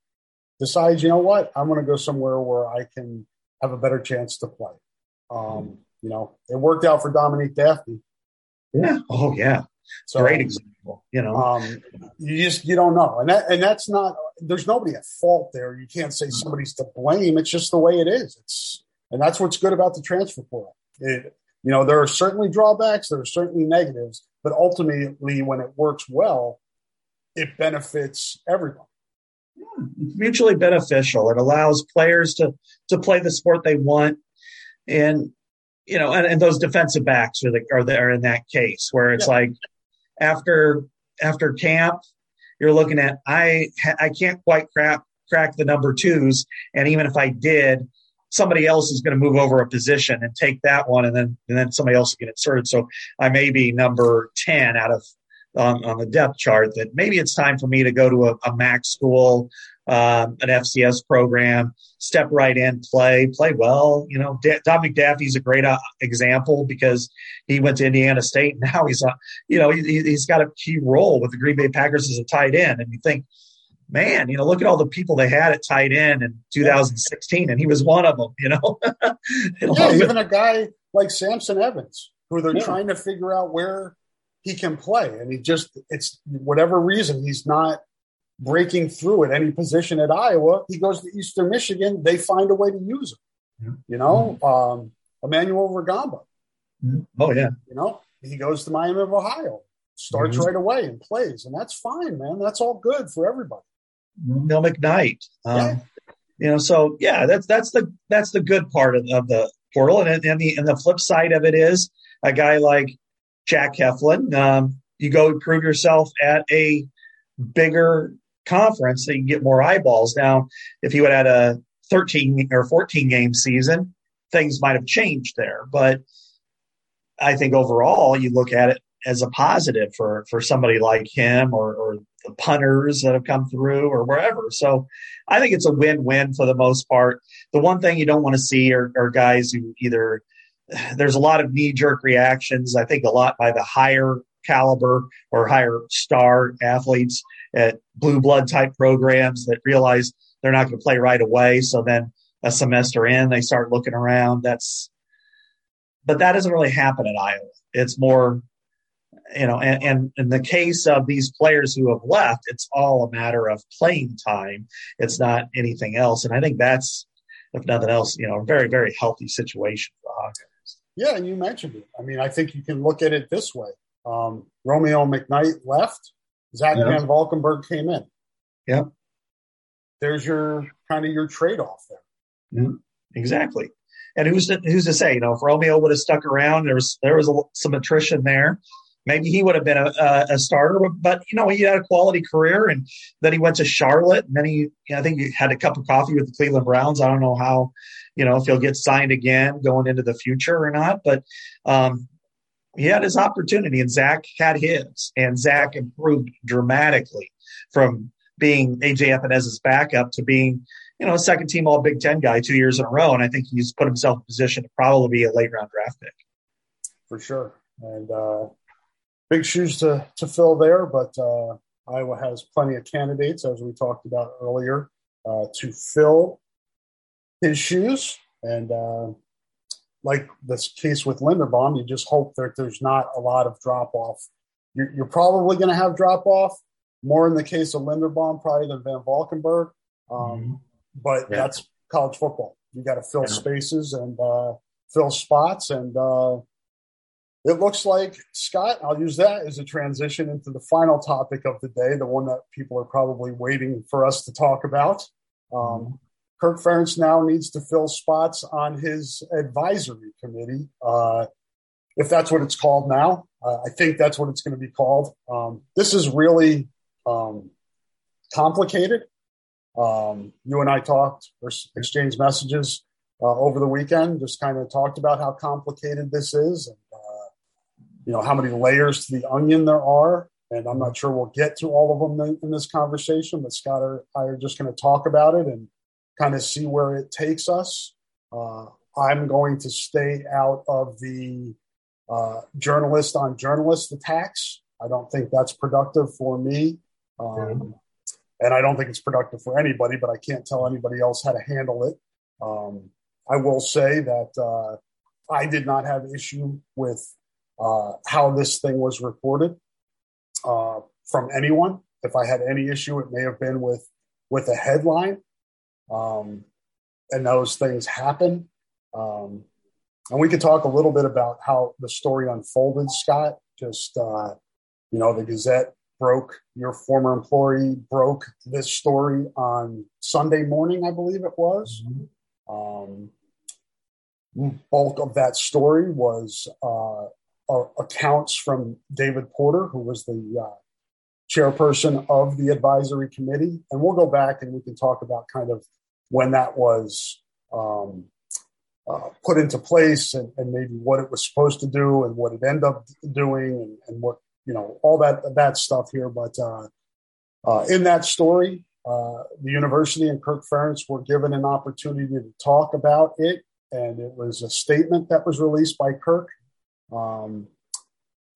decides, you know what, I'm going to go somewhere where I can have a better chance to play. Um, you know, it worked out for Dominique Daphne. Yeah. Oh, yeah. So, great example, you know. Um, you just you don't know, and that and that's not. There's nobody at fault there. You can't say somebody's to blame. It's just the way it is. It's and that's what's good about the transfer portal. It, you know, there are certainly drawbacks. There are certainly negatives, but ultimately, when it works well, it benefits everyone. Yeah, it's mutually beneficial. It allows players to to play the sport they want, and you know, and, and those defensive backs are the, are there in that case where it's yeah. like. After after camp, you're looking at I I can't quite crack crack the number twos, and even if I did, somebody else is going to move over a position and take that one, and then and then somebody else will get inserted. So I may be number ten out of um, on the depth chart. That maybe it's time for me to go to a, a MAC school, um, an F C S program, step right in, play play well. You know, D- Dominic Daffy's a great uh, example because he went to Indiana State, and now he's, uh, you know, he, he's got a key role with the Green Bay Packers as a tight end. And you think, man, you know, look at all the people they had at tight end in two thousand sixteen, and he was one of them. You know, yeah, even a guy like Samson Evans, who they're yeah. trying to figure out where he can play. And he just, it's whatever reason, he's not breaking through at any position at Iowa. He goes to Eastern Michigan. They find a way to use him, yeah. you know, mm-hmm. um, Emmanuel Rugamba. Mm-hmm. Oh yeah. You know, he goes to Miami of Ohio, starts mm-hmm. right away and plays. And that's fine, man. That's all good for everybody. Neil McKnight. Um, yeah. You know, so yeah, that's, that's the, that's the good part of, of the portal. And, and the, and the flip side of it is a guy like Jack Heflin. Um, you go prove yourself at a bigger conference so you can get more eyeballs. Now, if he would have had a thirteen or fourteen game season, things might've changed there, but I think overall you look at it as a positive for, for somebody like him or, or the punters that have come through or wherever. So I think it's a win-win for the most part. The one thing you don't want to see are, are guys who either there's a lot of knee-jerk reactions, I think a lot by the higher caliber or higher star athletes at blue blood type programs that realize they're not going to play right away. So then a semester in, they start looking around. That's, but that doesn't really happen at Iowa. It's more, you know, and, and in the case of these players who have left, it's all a matter of playing time. It's not anything else. And I think that's, if nothing else, you know, a very, very healthy situation for the Hawkeyes. Yeah, and you mentioned it. I mean, I think you can look at it this way. Um, Romeo McKnight left. Zach yep. Van Valkenburg came in. Yep. There's your kind of your trade-off there. Mm-hmm. Exactly. And who's to, who's to say, you know, if Romeo would have stuck around, there was there was a, some attrition there. Maybe he would have been a, a, a starter, but, you know, he had a quality career, and then he went to Charlotte, and then he, you know, I think he had a cup of coffee with the Cleveland Browns. I don't know how, you know, if he'll get signed again going into the future or not, but um, he had his opportunity, and Zach had his, and Zach improved dramatically from being A J. Epenez's backup to being, you know, a second-team All-Big Ten guy two years in a row, and I think he's put himself in position to probably be a late-round draft pick. For sure. And, uh, big shoes to, to fill there, but uh, Iowa has plenty of candidates, as we talked about earlier, uh, to fill his shoes. And uh, like this case with Linderbaum, you just hope that there's not a lot of drop-off. You're, you're probably going to have drop-off, more in the case of Linderbaum probably than Van Valkenburg, um, mm-hmm. but yeah. that's college football. You got to fill yeah. spaces and uh, fill spots, and uh, – it looks like, Scott, I'll use that as a transition into the final topic of the day, the one that people are probably waiting for us to talk about. Um, Kirk Ferentz now needs to fill spots on his advisory committee, uh, if that's what it's called now. Uh, I think that's what it's going to be called. Um, this is really um, complicated. Um, you and I talked or exchanged messages uh, over the weekend, just kind of talked about how complicated this is. And, you know, how many layers to the onion there are, and I'm not sure we'll get to all of them in, in this conversation, but Scott and I are just going to talk about it and kind of see where it takes us. Uh, I'm going to stay out of the uh, journalist on journalist attacks. I don't think that's productive for me, um, and I don't think it's productive for anybody, but I can't tell anybody else how to handle it. Um, I will say that uh, I did not have issue with Uh, how this thing was reported uh, from anyone. If I had any issue, it may have been with with a headline, um, and those things happen. Um, and we could talk a little bit about how the story unfolded, Scott. Just, uh, you know, the Gazette broke, your former employee broke this story on Sunday morning, I believe it was. Um, bulk of that story was uh, – accounts from David Porter, who was the uh, chairperson of the advisory committee. And we'll go back and we can talk about kind of when that was um, uh, put into place and, and maybe what it was supposed to do and what it ended up doing and, and what, you know, all that, that stuff here. But uh, uh, in that story, uh, the university and Kirk Ferentz were given an opportunity to talk about it. And it was a statement that was released by Kirk. Um,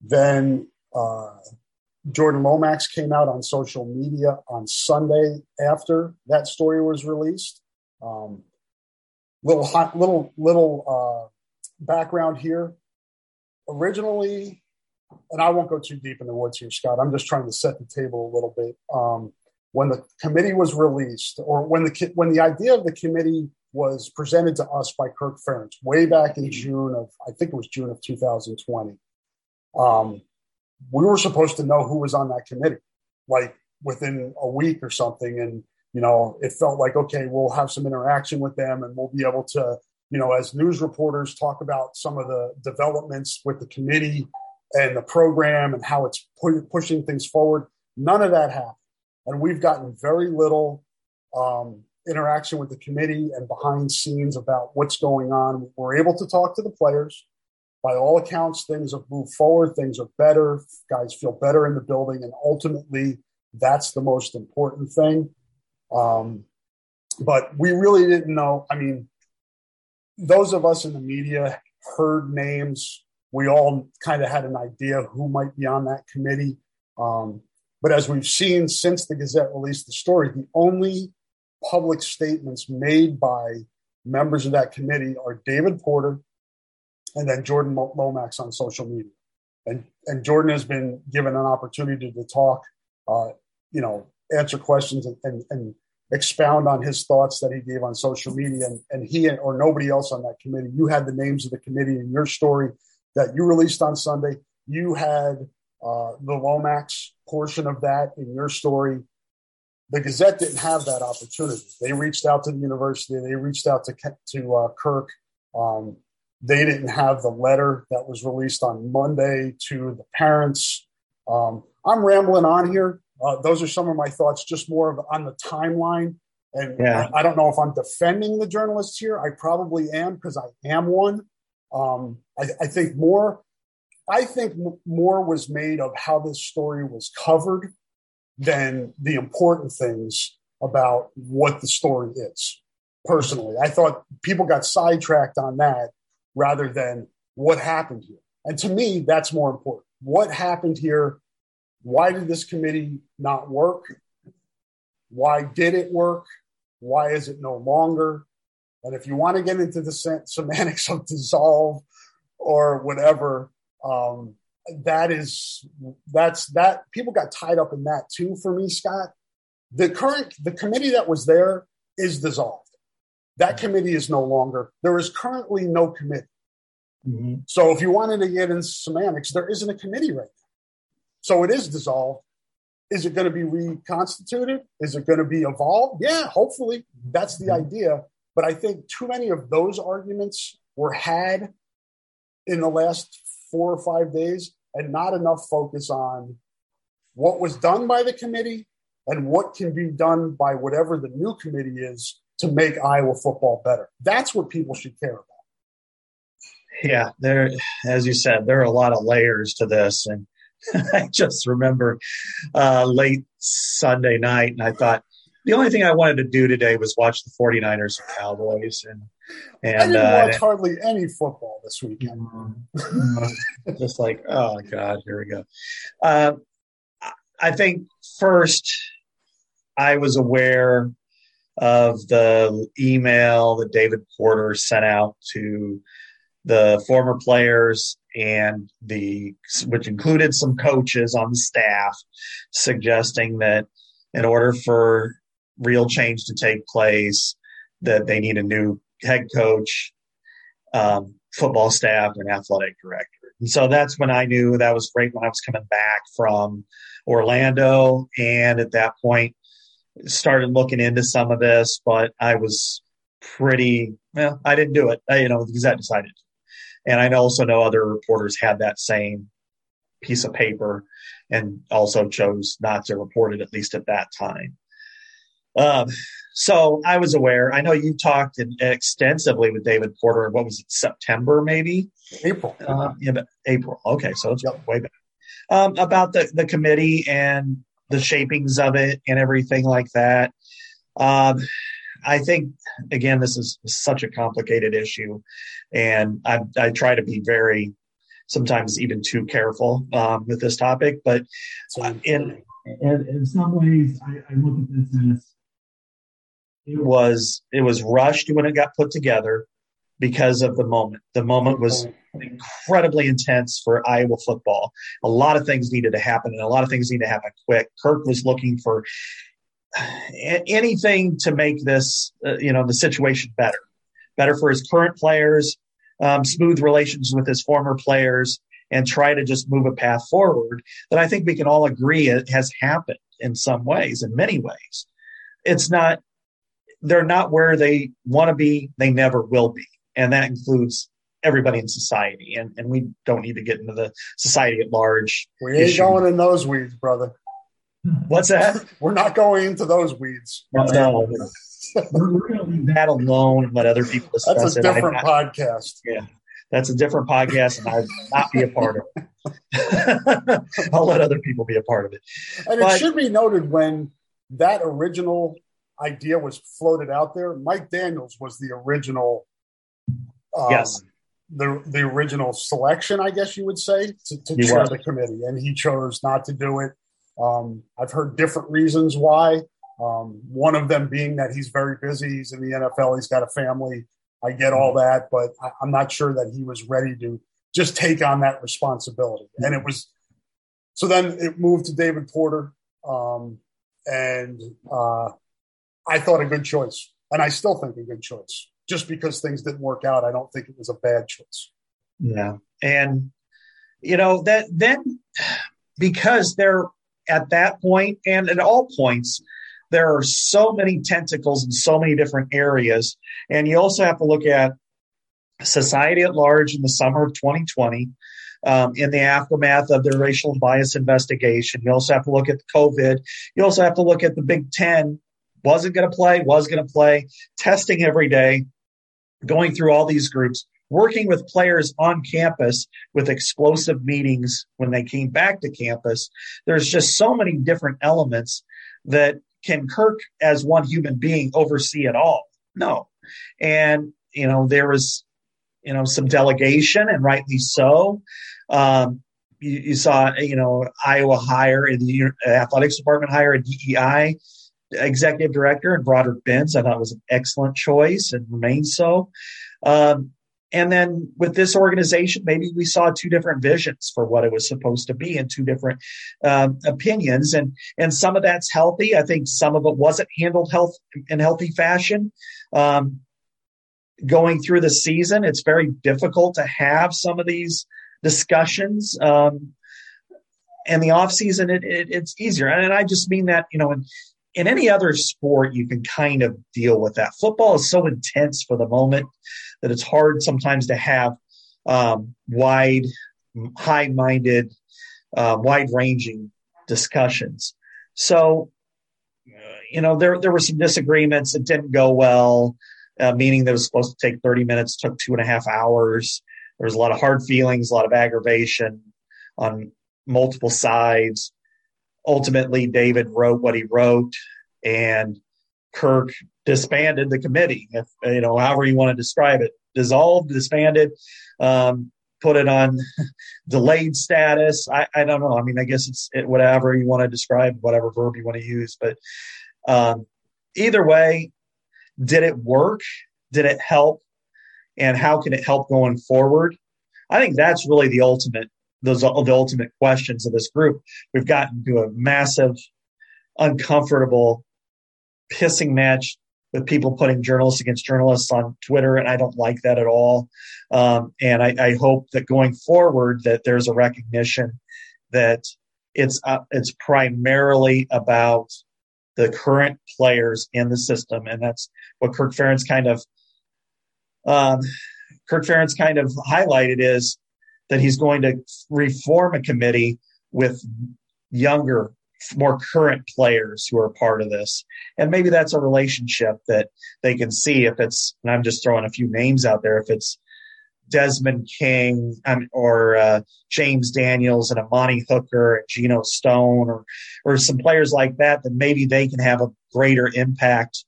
then uh, Jordan Lomax came out on social media on Sunday after that story was released. Um, little hot, little little uh, background here. Originally, and I won't go too deep in the woods here, Scott. I'm just trying to set the table a little bit. Um, when the committee was released, or when the when the idea of the committee was presented to us by Kirk Ferentz way back in June of, I think it was June of two thousand twenty. Um, we were supposed to know who was on that committee, like within a week or something. And, you know, it felt like, okay, we'll have some interaction with them and we'll be able to, you know, as news reporters, talk about some of the developments with the committee and the program and how it's pu- pushing things forward. None of that happened. And we've gotten very little, um, interaction with the committee and behind scenes about what's going on. We're able to talk to the players. By all accounts, things have moved forward. Things are better. Guys feel better in the building. And ultimately, that's the most important thing. Um, but we really didn't know. I mean, those of us in the media heard names. We all kind of had an idea who might be on that committee. Um, but as we've seen since the Gazette released the story, the only public statements made by members of that committee are David Porter and then Jordan Lomax on social media. And and Jordan has been given an opportunity to talk, uh, you know, answer questions and, and, and expound on his thoughts that he gave on social media. And, and he or nobody else on that committee, you had the names of the committee in your story that you released on Sunday. You had uh, the Lomax portion of that in your story. The Gazette didn't have that opportunity. They reached out to the university. They reached out to to uh, Kirk. Um, they didn't have the letter that was released on Monday to the parents. Um, I'm rambling on here. Uh, those are some of my thoughts, just more of on the timeline. And yeah. I, I don't know if I'm defending the journalists here. I probably am because I am one. Um, I, I think more. I think more was made of how this story was covered than the important things about what the story is. Personally, I thought people got sidetracked on that rather than what happened here. And to me, that's more important. What happened here? Why did this committee not work? Why did it work? Why is it no longer? And if you want to get into the sem- semantics of dissolve or whatever, um, That is, that's that people got tied up in that too for me, Scott. The current, the committee that was there is dissolved. That committee is no longer, there is currently no committee. Mm-hmm. So if you wanted to get into semantics, there isn't a committee right now. So it is dissolved. Is it going to be reconstituted? Is it going to be evolved? Yeah, hopefully that's the mm-hmm. idea. But I think too many of those arguments were had in the last four or five days and not enough focus on what was done by the committee and what can be done by whatever the new committee is to make Iowa football better. That's what people should care about. Yeah, there, as you said, there are a lot of layers to this. And I just remember uh, late Sunday night, and I thought, the only thing I wanted to do today was watch the forty-niners and Cowboys. And, and I didn't uh, watch hardly any football this weekend. Just like, oh, God, here we go. Uh, I think first I was aware of the email that David Porter sent out to the former players and the – which included some coaches on the staff suggesting that in order for – real change to take place, that they need a new head coach, um, football staff, and athletic director. And so that's when I knew that was great when I was coming back from Orlando. And at that point, started looking into some of this, but I was pretty, well, I didn't do it, I, you know, because I decided. And I also know other reporters had that same piece of paper and also chose not to report it, at least at that time. Um, so I was aware. I know you talked in, extensively with David Porter. What was it, September maybe? April. Uh, yeah, but April. Okay, so it's yep. way back. Um, about the, the committee and the shapings of it and everything like that. Um, I think, again, this is such a complicated issue, and I, I try to be very, sometimes even too careful um, with this topic. But uh, in in, in some ways, I, I look at this as, It was it was rushed when it got put together. because of the moment. The moment was incredibly intense for Iowa football. A lot of things needed to happen, and a lot of things need to happen quick. Kirk was looking for anything to make this, uh, you know, the situation better, better for his current players, um, smooth relations with his former players, and try to just move a path forward that I think we can all agree it has happened in some ways, in many ways. It's not, they're not where they want to be. They never will be. And that includes everybody in society. And, and we don't need to get into the society at large. We ain't issue. going in those weeds, brother. What's that? We're not going into those weeds. No, no. We're, we're going to leave that alone and let other people discuss it. That's a it. different I, podcast. I, yeah. That's a different podcast, and I'll not be a part of it. I'll let other people be a part of it. And but, it should be noted, when that original idea was floated out there, Mike Daniels was the original um, yes. the the original selection, I guess you would say, to, to chair the committee, and he chose not to do it. Um, I've heard different reasons why, um, one of them being that he's very busy. He's in the N F L. He's got a family. I get all that, but I, I'm not sure that he was ready to just take on that responsibility. And it was – so then it moved to David Porter, um, and uh, I thought a good choice, and I still think a good choice. Just because things didn't work out, I don't think it was a bad choice. Yeah. And, you know, that then because they're – at that point and at all points, there are so many tentacles in so many different areas. And you also have to look at society at large in the summer of twenty twenty, um, in the aftermath of the racial bias investigation. You also have to look at COVID. You also have to look at the Big Ten. Wasn't going to play, was going to play, testing every day, going through all these groups, working with players on campus with explosive meetings when they came back to campus. There's just so many different elements that can Kirk, as one human being, oversee it all? No. And, you know, there was, you know, some delegation, and rightly so. Um, you, you saw, you know, Iowa hire, in the athletics department hire a D E I executive director, and Broderick Benz. I thought was an excellent choice and remains so. Um, And then with this organization, maybe we saw two different visions for what it was supposed to be and two different um, opinions. And and some of that's healthy. I think some of it wasn't handled health in healthy fashion. Um, going through the season, it's very difficult to have some of these discussions. Um, and the off season, it, it, it's easier. And I just mean that, you know, in, in any other sport, you can kind of deal with that. Football is so intense for the moment that it's hard sometimes to have um, wide, high-minded, uh, wide-ranging discussions. So, you know, there there were some disagreements. It didn't go well, uh, meaning that it was supposed to take thirty minutes, took two and a half hours. There was a lot of hard feelings, a lot of aggravation on multiple sides. Ultimately, David wrote what he wrote, and Kirk disbanded the committee, if, you know, however you want to describe it, dissolved, disbanded, um, put it on delayed status. I, I don't know. I mean, I guess it's it, whatever you want to describe, whatever verb you want to use. But um, either way, did it work? Did it help? And how can it help going forward? I think that's really the ultimate. Those are the ultimate questions of this group. We've gotten to a massive, uncomfortable pissing match with people putting journalists against journalists on Twitter, and I don't like that at all. Um, and I, I hope that going forward that there's a recognition that it's uh, it's primarily about the current players in the system, and that's what Kirk Ferentz kind of um, Kirk Ferentz kind of highlighted is. That he's going to reform a committee with younger, more current players who are part of this. And maybe that's a relationship that they can see if it's, and I'm just throwing a few names out there, if it's Desmond King um, or uh, James Daniels and Amani Hooker and Geno Stone or or some players like that, then maybe they can have a greater impact,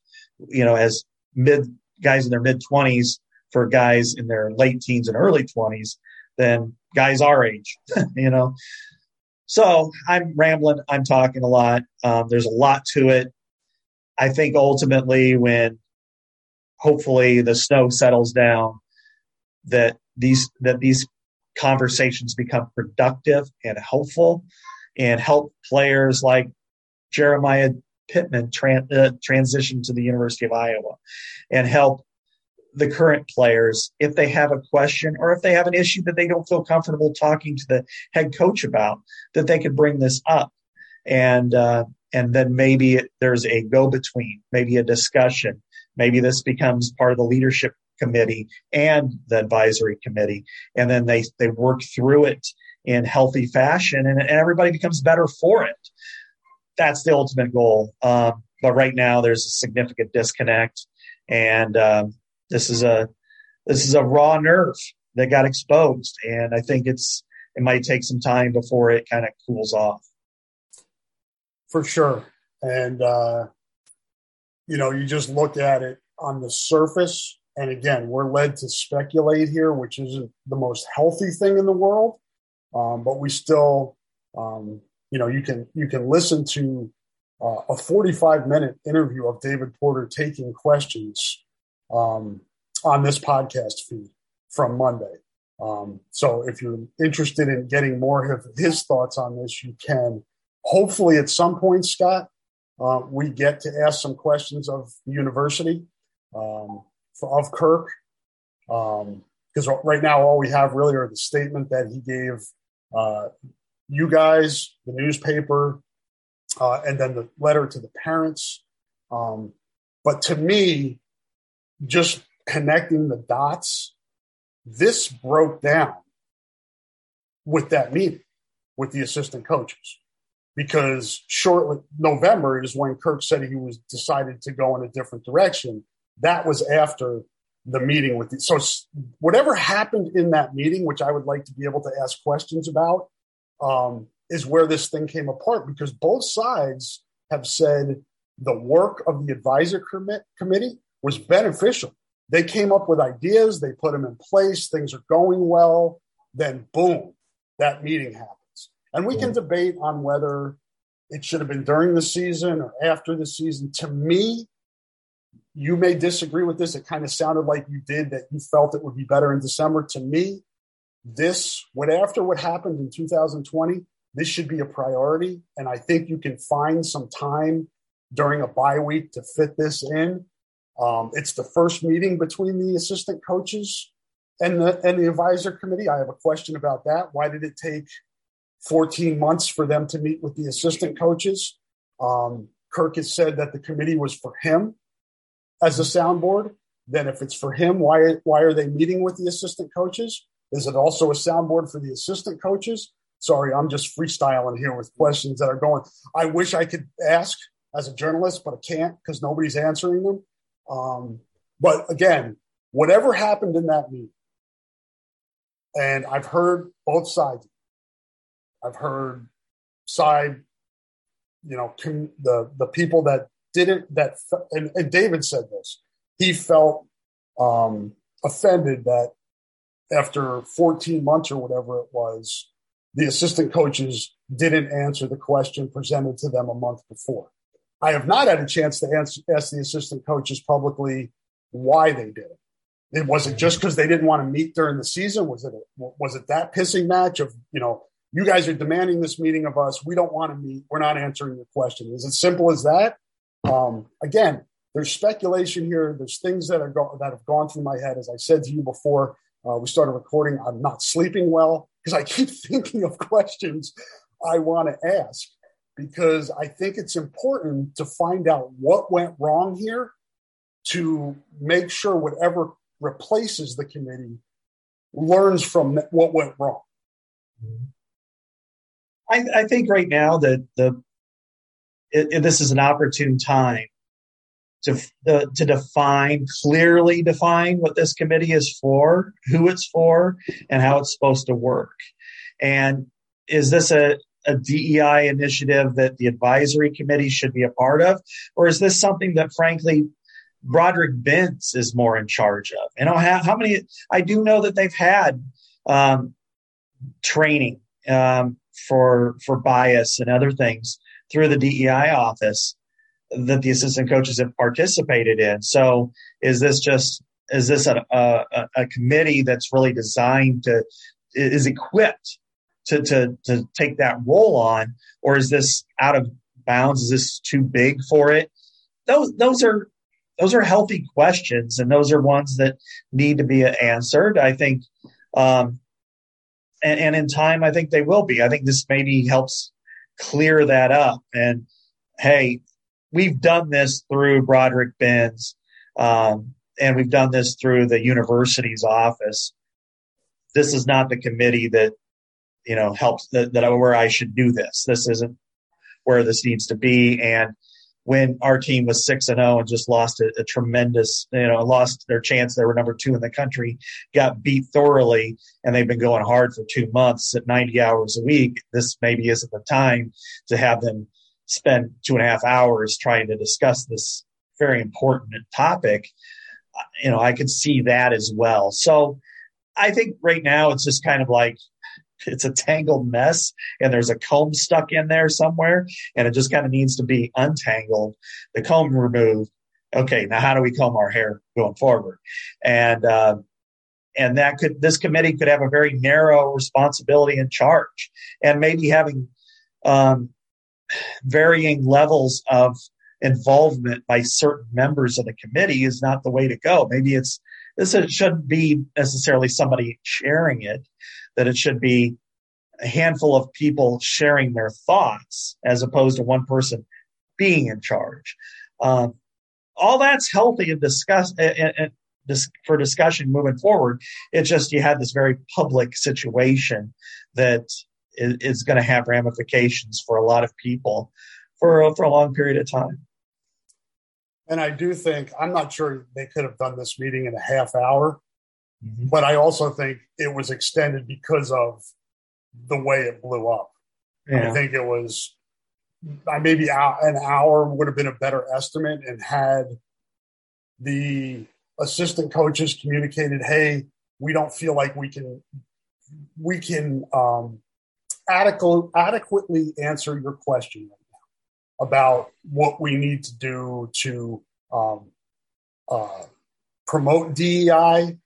you know, as mid guys in their mid-twenties for guys in their late teens and early twenties. Than guys our age, you know. So I'm rambling. I'm talking a lot. Um, there's a lot to it. I think ultimately when hopefully the snow settles down, that these that these conversations become productive and helpful and help players like Jeremiah Pittman tran- uh, transition to the University of Iowa and help the current players if they have a question or if they have an issue that they don't feel comfortable talking to the head coach about, that they could bring this up. And uh, and then maybe there's a go-between, maybe a discussion. Maybe this becomes part of the leadership committee and the advisory committee. And then they, they work through it in healthy fashion, and, and everybody becomes better for it. That's the ultimate goal. Um, but right now there's a significant disconnect, and um, this is a this is a raw nerve that got exposed, and I think it's it might take some time before it kind of cools off. For sure. And uh, you know, you just look at it on the surface, and again, we're led to speculate here, which isn't the most healthy thing in the world. Um, but we still. Um, You know, you can you can listen to uh, a forty-five minute interview of David Porter taking questions um, on this podcast feed from Monday. Um, so if you're interested in getting more of his thoughts on this, you can. Hopefully at some point, Scott, uh, we get to ask some questions of the university, um, for, of Kirk, because um, right now all we have really are the statement that he gave uh you guys, the newspaper, uh, and then the letter to the parents. Um, but to me, just connecting the dots, this broke down with that meeting with the assistant coaches, because shortly November is when Kirk said he was decided to go in a different direction. That was after the meeting with the, so whatever happened in that meeting, which I would like to be able to ask questions about, Um, is where this thing came apart, because both sides have said the work of the advisor commit, committee was beneficial. They came up with ideas, they put them in place, things are going well, then boom, that meeting happens. And we can debate on whether it should have been during the season or after the season. To me, you may disagree with this. It kind of sounded like you did, that you felt it would be better in December. To me, This, what after what happened in two thousand twenty, this should be a priority. And I think you can find some time during a bye week to fit this in. Um, it's the first meeting between the assistant coaches and the, and the advisor committee. I have a question about that. Why did it take fourteen months for them to meet with the assistant coaches? Um, Kirk has said that the committee was for him as a soundboard. Then if it's for him, why why are they meeting with the assistant coaches? Is it also a soundboard for the assistant coaches? Sorry, I'm just freestyling here with questions that are going. I wish I could ask as a journalist, but I can't because nobody's answering them. Um, but again, whatever happened in that meeting, and I've heard both sides. I've heard side, you know, the the people that didn't, that, and, and David said this, he felt um, offended that after fourteen months or whatever it was, the assistant coaches didn't answer the question presented to them a month before. I have not had a chance to answer, ask the assistant coaches publicly why they did it. It wasn't just because they didn't want to meet during the season. Was it, a, was it that pissing match of, you know, you guys are demanding this meeting of us. We don't want to meet. We're not answering your question. Is it simple as that? Um, again, there's speculation here. There's things that are go- that have gone through my head. As I said to you before, Uh, we started recording. I'm not sleeping well because I keep thinking of questions I want to ask, because I think it's important to find out what went wrong here to make sure whatever replaces the committee learns from what went wrong. I, I think right now that the it, it, this is an opportune time to uh, to define, clearly define what this committee is for, who it's for, and how it's supposed to work. And is this a, a D E I initiative that the advisory committee should be a part of? Or is this something that, frankly, Broderick Bentz is more in charge of? And how, how many – I do know that they've had um, training um, for for bias and other things through the D E I office that the assistant coaches have participated in. So is this just Is this a, a, a committee that's really designed to, is equipped to, to, to take that role on, or is this out of bounds? Is this too big for it? Those, those are, those are healthy questions, and those are ones that need to be answered, I think. Um, and, and in time, I think they will be. I think this maybe helps clear that up. And hey, we've done this through Broderick Benz, um, and we've done this through the university's office. This is not the committee that, you know, helps that, that where I should do this. This isn't where this needs to be. And when our team was six and zero and just lost a, a tremendous, you know, lost their chance. They were number two in the country, got beat thoroughly, and they've been going hard for two months at ninety hours a week. This maybe isn't the time to have them spend two and a half hours trying to discuss this very important topic. You know, I could see that as well. So I think right now it's just kind of like, it's a tangled mess, and there's a comb stuck in there somewhere, and it just kind of needs to be untangled, the comb removed. Okay, now how do we comb our hair going forward? And uh, and that could this committee could have a very narrow responsibility and charge, and maybe having um, varying levels of involvement by certain members of the committee is not the way to go. Maybe it's this it shouldn't be necessarily somebody sharing it. That it should be a handful of people sharing their thoughts as opposed to one person being in charge. Um, all that's healthy and discuss and, and dis- for discussion moving forward. It's just you had this very public situation that is, is going to have ramifications for a lot of people for a, for a long period of time. And I do think, I'm not sure they could have done this meeting in a half hour. Mm-hmm. But I also think it was extended because of the way it blew up. Yeah. I think it was maybe an hour would have been a better estimate, and had the assistant coaches communicated, hey, we don't feel like we can we can um, adequate, adequately answer your question right now about what we need to do to um, uh, promote D E I.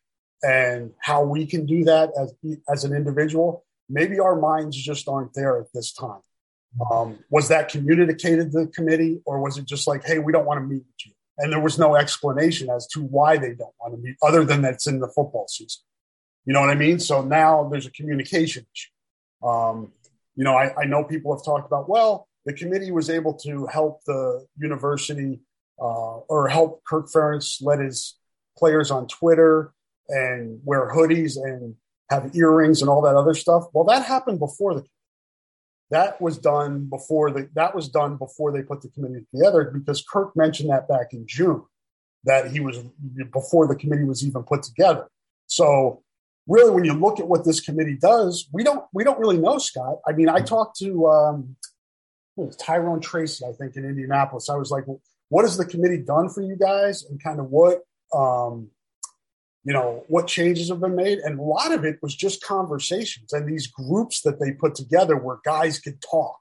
And how we can do that as as an individual. Maybe our minds just aren't there at this time. Um, was that communicated to the committee, or was it just like, hey, we don't want to meet with you? And there was no explanation as to why they don't want to meet, other than that's in the football season. You know what I mean? So now there's a communication issue. Um, you know, I, I know people have talked about, well, the committee was able to help the university uh, or help Kirk Ferentz let his players on Twitter and wear hoodies and have earrings and all that other stuff. Well, that happened before the that was done before the that was done before they put the committee together, because Kirk mentioned that back in June, that he was before the committee was even put together. So really, when you look at what this committee does, we don't we don't really know, Scott. I mean, I talked to um, Tyrone Tracy, I think, in Indianapolis. I was like, well, what has the committee done for you guys, and kind of what. Um, You know, what changes have been made? And a lot of it was just conversations and these groups that they put together where guys could talk,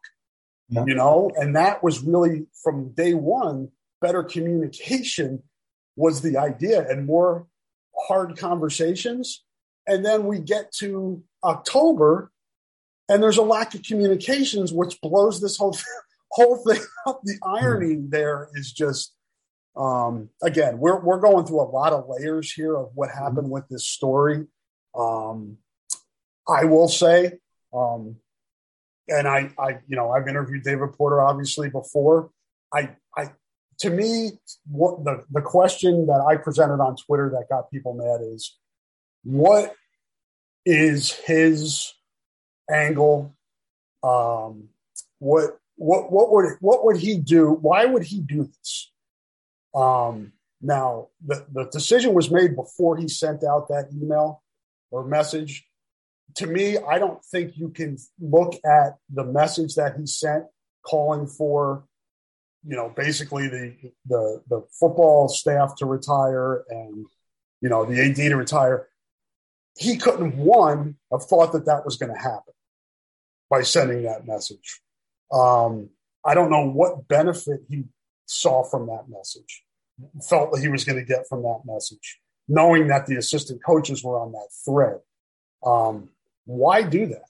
yeah. You know, and that was really from day one. Better communication was the idea, and more hard conversations. And then we get to October and there's a lack of communications, which blows this whole, whole thing up. The irony mm-hmm. there is just, Um, again, we're we're going through a lot of layers here of what happened with this story. Um, I will say, um, and I, I, you know, I've interviewed David Porter obviously before. I, I, to me, what the the question that I presented on Twitter that got people mad is, what is his angle? Um, what what what would what would he do? Why would he do this? Um, now, the, the decision was made before he sent out that email or message. To me, I don't think you can look at the message that he sent calling for, you know, basically the the, the football staff to retire and, you know, the A D to retire. He couldn't, one, have thought that that was going to happen by sending that message. Um, I don't know what benefit he saw from that message, felt that he was going to get from that message. knowing that the assistant coaches were on that thread. Um, why do that?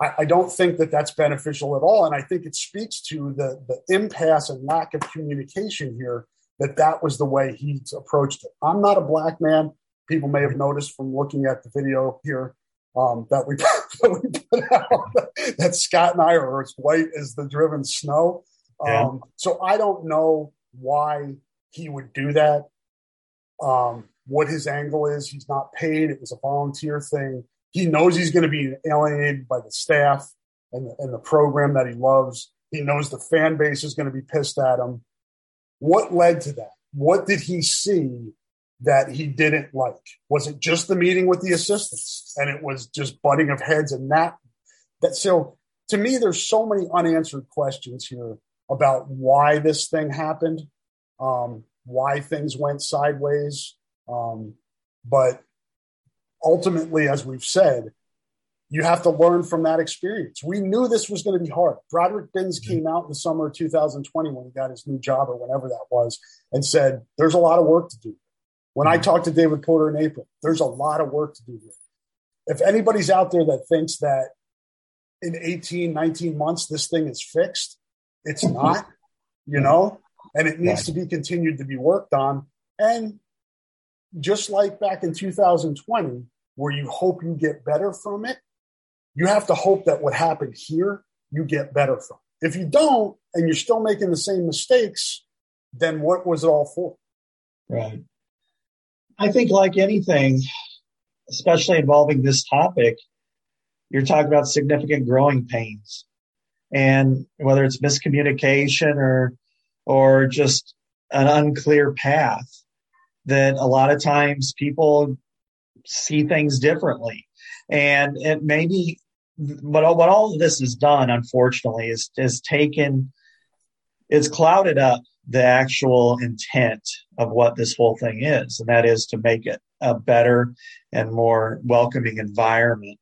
I, I don't think that that's beneficial at all. And I think it speaks to the, the impasse and lack of communication here, that that was the way he approached it. I'm not a black man. People may have noticed from looking at the video here um, that, we, that we put out that Scott and I are as white as the driven snow. Um, yeah. So I don't know why he would do that, um, what his angle is. He's not paid. It was a volunteer thing. He knows he's going to be alienated by the staff and the, and the program that he loves. He knows the fan base is going to be pissed at him. What led to that? What did he see that he didn't like? Was it just the meeting with the assistants and it was just butting of heads and that? that so to me, there's so many unanswered questions here about why this thing happened, um, why things went sideways. Um, but ultimately, as we've said, you have to learn from that experience. We knew this was going to be hard. Broderick Binns mm-hmm. came out in the summer of two thousand twenty when he got his new job or whenever that was and said, there's a lot of work to do. When I talked to David Porter in April, there's a lot of work to do here. If anybody's out there that thinks that in eighteen, nineteen months, this thing is fixed, it's not, you know, and it needs to be continued to be worked on. And just like back in two thousand twenty, where you hope you get better from it, you have to hope that what happened here, you get better from. If you don't, and you're still making the same mistakes, then what was it all for? Right. I think like anything, especially involving this topic, you're talking about significant growing pains. And whether it's miscommunication or or just an unclear path, that a lot of times people see things differently. And it maybe what what all of this has done, unfortunately, is is taken it's clouded up the actual intent of what this whole thing is, and that is to make it a better and more welcoming environment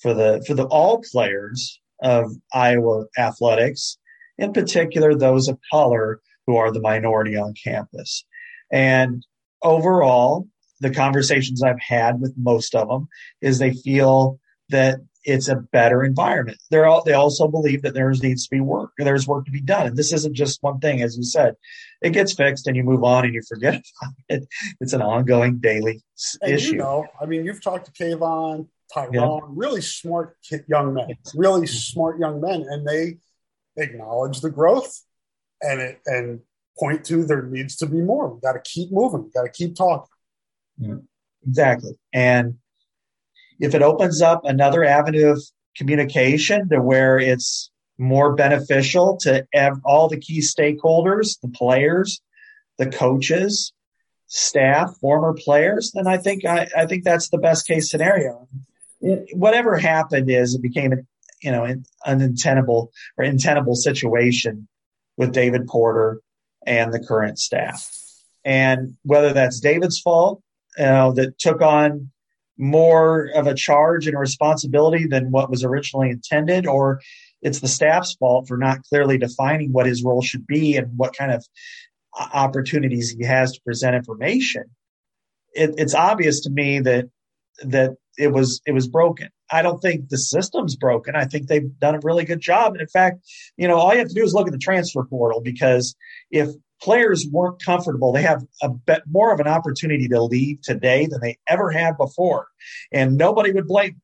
for the for the all players of Iowa athletics, in particular those of color who are the minority on campus. And overall, the conversations I've had with most of them is they feel that it's a better environment. They're all, they also believe that there needs to be work. There's work to be done. And this isn't just one thing, as you said. It gets fixed and you move on and you forget about it. It's an ongoing daily and issue. You know, I mean, you've talked to Kayvon, Tyrone, yeah. really smart kid, young men, really smart young men, and they acknowledge the growth and it, and point to there needs to be more. We've got to keep moving. We've got to keep talking. Yeah, exactly. And if it opens up another avenue of communication to where it's more beneficial to ev- all the key stakeholders, the players, the coaches, staff, former players, then I think I, I think that's the best case scenario. It, whatever happened is it became an, you know an untenable or untenable situation with David Porter and the current staff, and whether that's David's fault, you know, that took on more of a charge and responsibility than what was originally intended, or it's the staff's fault for not clearly defining what his role should be and what kind of opportunities he has to present information. It, it's obvious to me that that it was it was broken. I don't think the system's broken. I think they've done a really good job. And in fact, you know, all you have to do is look at the transfer portal, because if players weren't comfortable, they have a bit more of an opportunity to leave today than they ever had before, and nobody would blame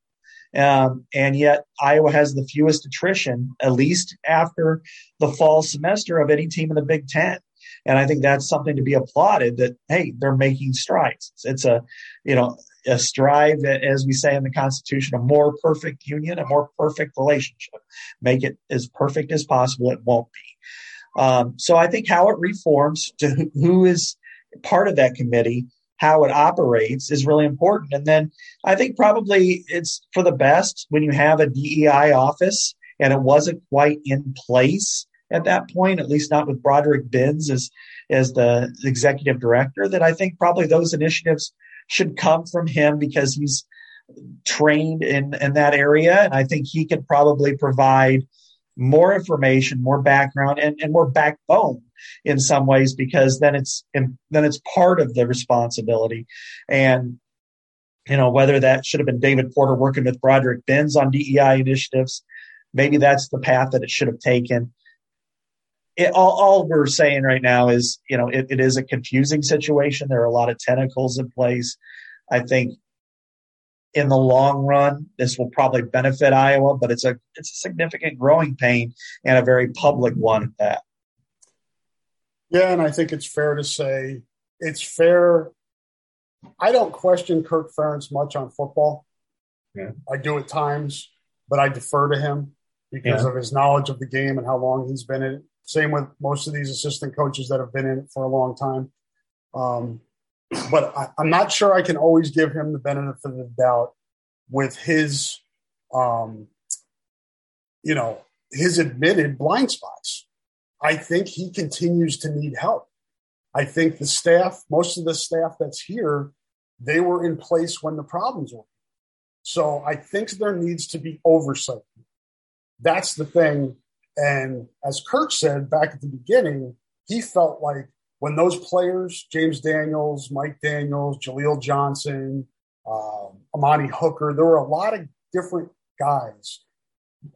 them. Um, and yet Iowa has the fewest attrition, at least after the fall semester, of any team in the Big Ten. And I think that's something to be applauded, that, hey, they're making strides. It's a, you know, a strive, as we say in the Constitution, a more perfect union, a more perfect relationship. Make it as perfect as possible. It won't be. Um, so I think how it reforms to who is part of that committee, how it operates, is really important. And then I think probably it's for the best when you have a D E I office, and it wasn't quite in place at that point, at least not with Broderick Binns as, as the executive director, that I think probably those initiatives should come from him, because he's trained in, in that area. And I think he can probably provide more information, more background, and, and more backbone in some ways, because then it's then it's part of the responsibility. And you know, whether that should have been David Porter working with Broderick Benz on D E I initiatives, maybe that's the path that it should have taken. It, all, all we're saying right now is, you know, it, it is a confusing situation. There are a lot of tentacles in place. I think in the long run, this will probably benefit Iowa, but it's a it's a significant growing pain, and a very public one at that. Yeah, and I think it's fair to say it's fair. I don't question Kirk Ferentz much on football. Yeah. I do at times, but I defer to him because yeah. of his knowledge of the game and how long he's been in it. Same with most of these assistant coaches that have been in it for a long time. Um, but I, I'm not sure I can always give him the benefit of the doubt with his, um, you know, his admitted blind spots. I think he continues to need help. I think the staff, most of the staff that's here, they were in place when the problems were. So I think there needs to be oversight. That's the thing. And as Kirk said back at the beginning, he felt like when those players, James Daniels, Mike Daniels, Jaleel Johnson, um, Amani Hooker, there were a lot of different guys,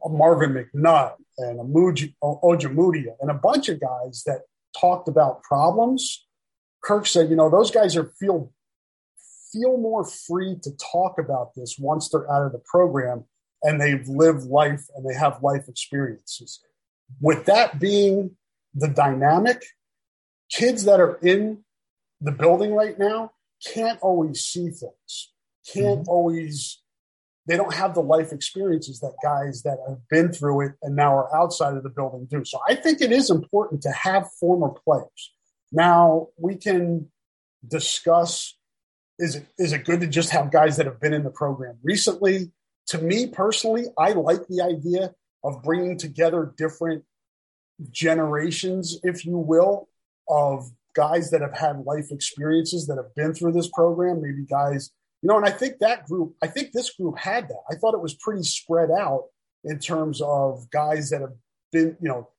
Marvin McNutt and Amuj- Ojemudia, and a bunch of guys that talked about problems. Kirk said, you know, those guys are feel feel more free to talk about this once they're out of the program and they've lived life and they have life experiences. With that being the dynamic, kids that are in the building right now can't always see things, can't mm-hmm. always, they don't have the life experiences that guys that have been through it and now are outside of the building do. So I think it is important to have former players. Now we can discuss, is it is it good to just have guys that have been in the program recently? To me personally, I like the idea of bringing together different generations, if you will, of guys that have had life experiences that have been through this program, maybe guys, you know, and I think that group, I think this group had that. I thought it was pretty spread out in terms of guys that have been, you know,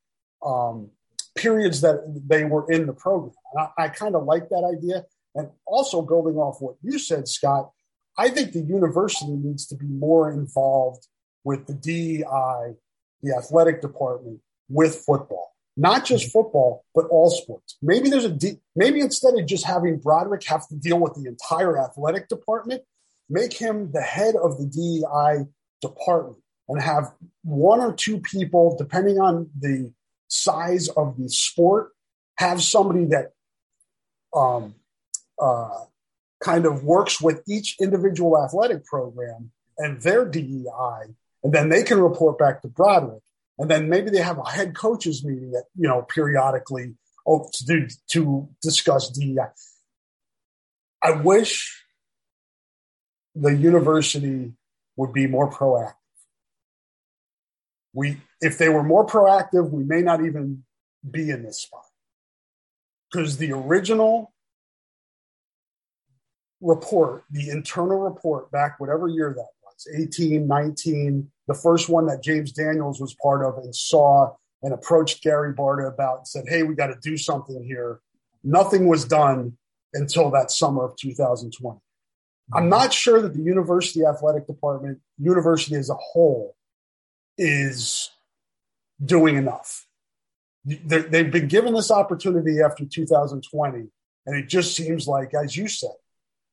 um, periods that they were in the program. And I, I kind of like that idea. And also building off what you said, Scott, I think the university needs to be more involved with the D E I, the athletic department, with football. Not just football, but all sports. Maybe there's a de- maybe instead of just having Broderick have to deal with the entire athletic department, make him the head of the D E I department and have one or two people, depending on the size of the sport, have somebody that um, uh, kind of works with each individual athletic program and their D E I, and then they can report back to Broderick. And then maybe they have a head coaches meeting that, you know, periodically oh, to, do, to discuss D E I. I wish the university would be more proactive. We, if they were more proactive, we may not even be in this spot. Because the original report, the internal report back whatever year that was, eighteen, nineteen, the first one that James Daniels was part of and saw and approached Gary Barta about and said, hey, we got to do something here. Nothing was done until that summer of two thousand twenty. Mm-hmm. I'm not sure that the university athletic department, university as a whole, is doing enough. They're, they've been given this opportunity after two thousand twenty, and it just seems like, as you said,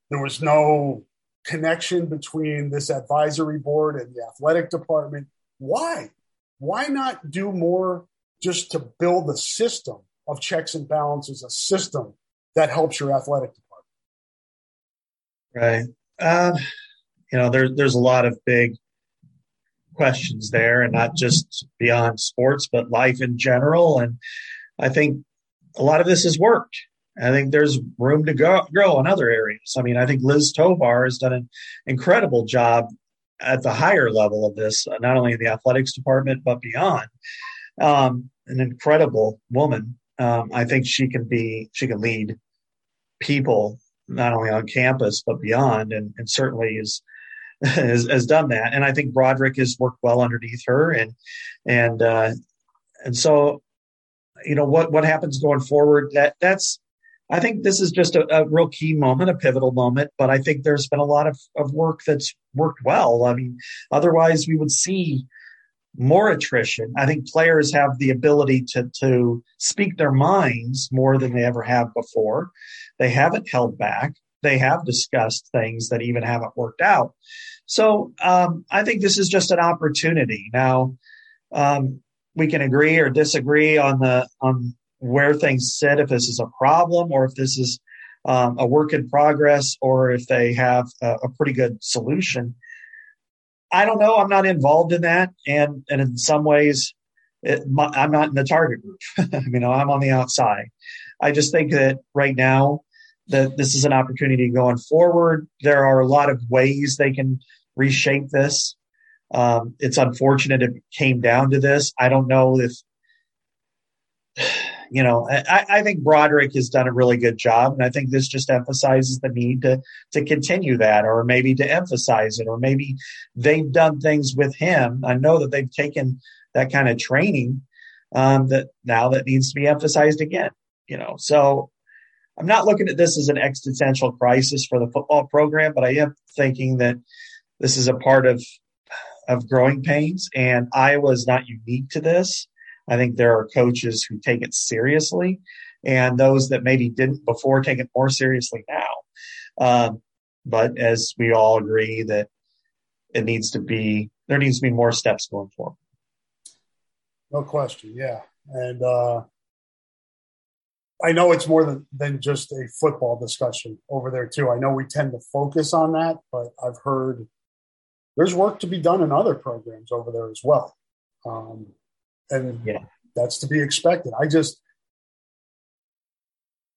there was no connection between this advisory board and the athletic department. Why? Why not do more just to build a system of checks and balances, a system that helps your athletic department? Right. Uh, you know, there, there's a lot of big questions there, and not just beyond sports, but life in general. And I think a lot of this has worked. I think there's room to go, grow in other areas. I mean, I think Liz Tovar has done an incredible job at the higher level of this, not only in the athletics department, but beyond. Um, an incredible woman. Um, I think she can be, she can lead people not only on campus, but beyond, and, and certainly is has, has done that. And I think Broderick has worked well underneath her. And, and, uh, and so, you know, what, what happens going forward, that that's, I think this is just a, a real key moment, a pivotal moment, but I think there's been a lot of, of work that's worked well. I mean, otherwise we would see more attrition. I think players have the ability to, to speak their minds more than they ever have before. They haven't held back. They have discussed things that even haven't worked out. So um, I think this is just an opportunity. Now, um, we can agree or disagree on the on where things sit, if this is a problem or if this is um, a work in progress or if they have a, a pretty good solution. I don't know. I'm not involved in that. And, and in some ways, it, I'm not in the target group. You know, I'm on the outside. I just think that right now that this is an opportunity going forward. There are a lot of ways they can reshape this. Um, it's unfortunate it came down to this. I don't know if, you know, I, I think Broderick has done a really good job. And I think this just emphasizes the need to, to continue that, or maybe to emphasize it, or maybe they've done things with him. I know that they've taken that kind of training um, that now that needs to be emphasized again, you know, so I'm not looking at this as an existential crisis for the football program, but I am thinking that this is a part of, of growing pains, and Iowa is not unique to this. I think there are coaches who take it seriously, and those that maybe didn't before take it more seriously now. Um, but as we all agree that it needs to be, there needs to be more steps going forward. No question. Yeah. And uh, I know it's more than, than just a football discussion over there too. I know we tend to focus on that, but I've heard there's work to be done in other programs over there as well. Um, And yeah. That's to be expected. I just,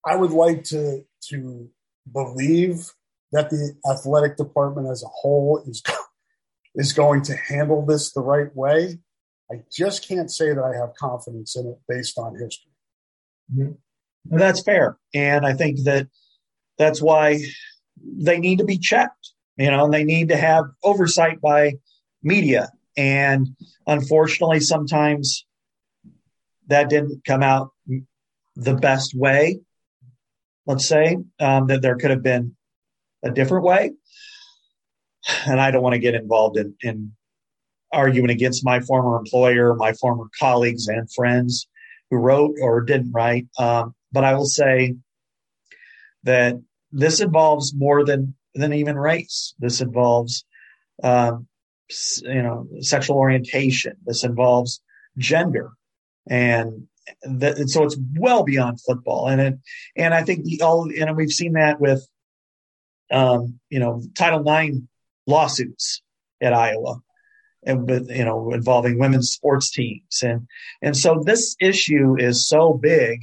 I would like to to believe that the athletic department as a whole is is going to handle this the right way. I just can't say that I have confidence in it based on history. Mm-hmm. Well, that's fair, and I think that that's why they need to be checked. You know, and they need to have oversight by media. And unfortunately, sometimes that didn't come out the best way, let's say, um, that there could have been a different way. And I don't want to get involved in, in arguing against my former employer, my former colleagues and friends who wrote or didn't write. Um, but I will say that this involves more than, than even race. This involves um, – you know, sexual orientation. This involves gender. And, the, and so it's well beyond football. And, it, and I think the all, and we've seen that with, um, you know, Title nine lawsuits at Iowa and with, you know, involving women's sports teams. And, and so this issue is so big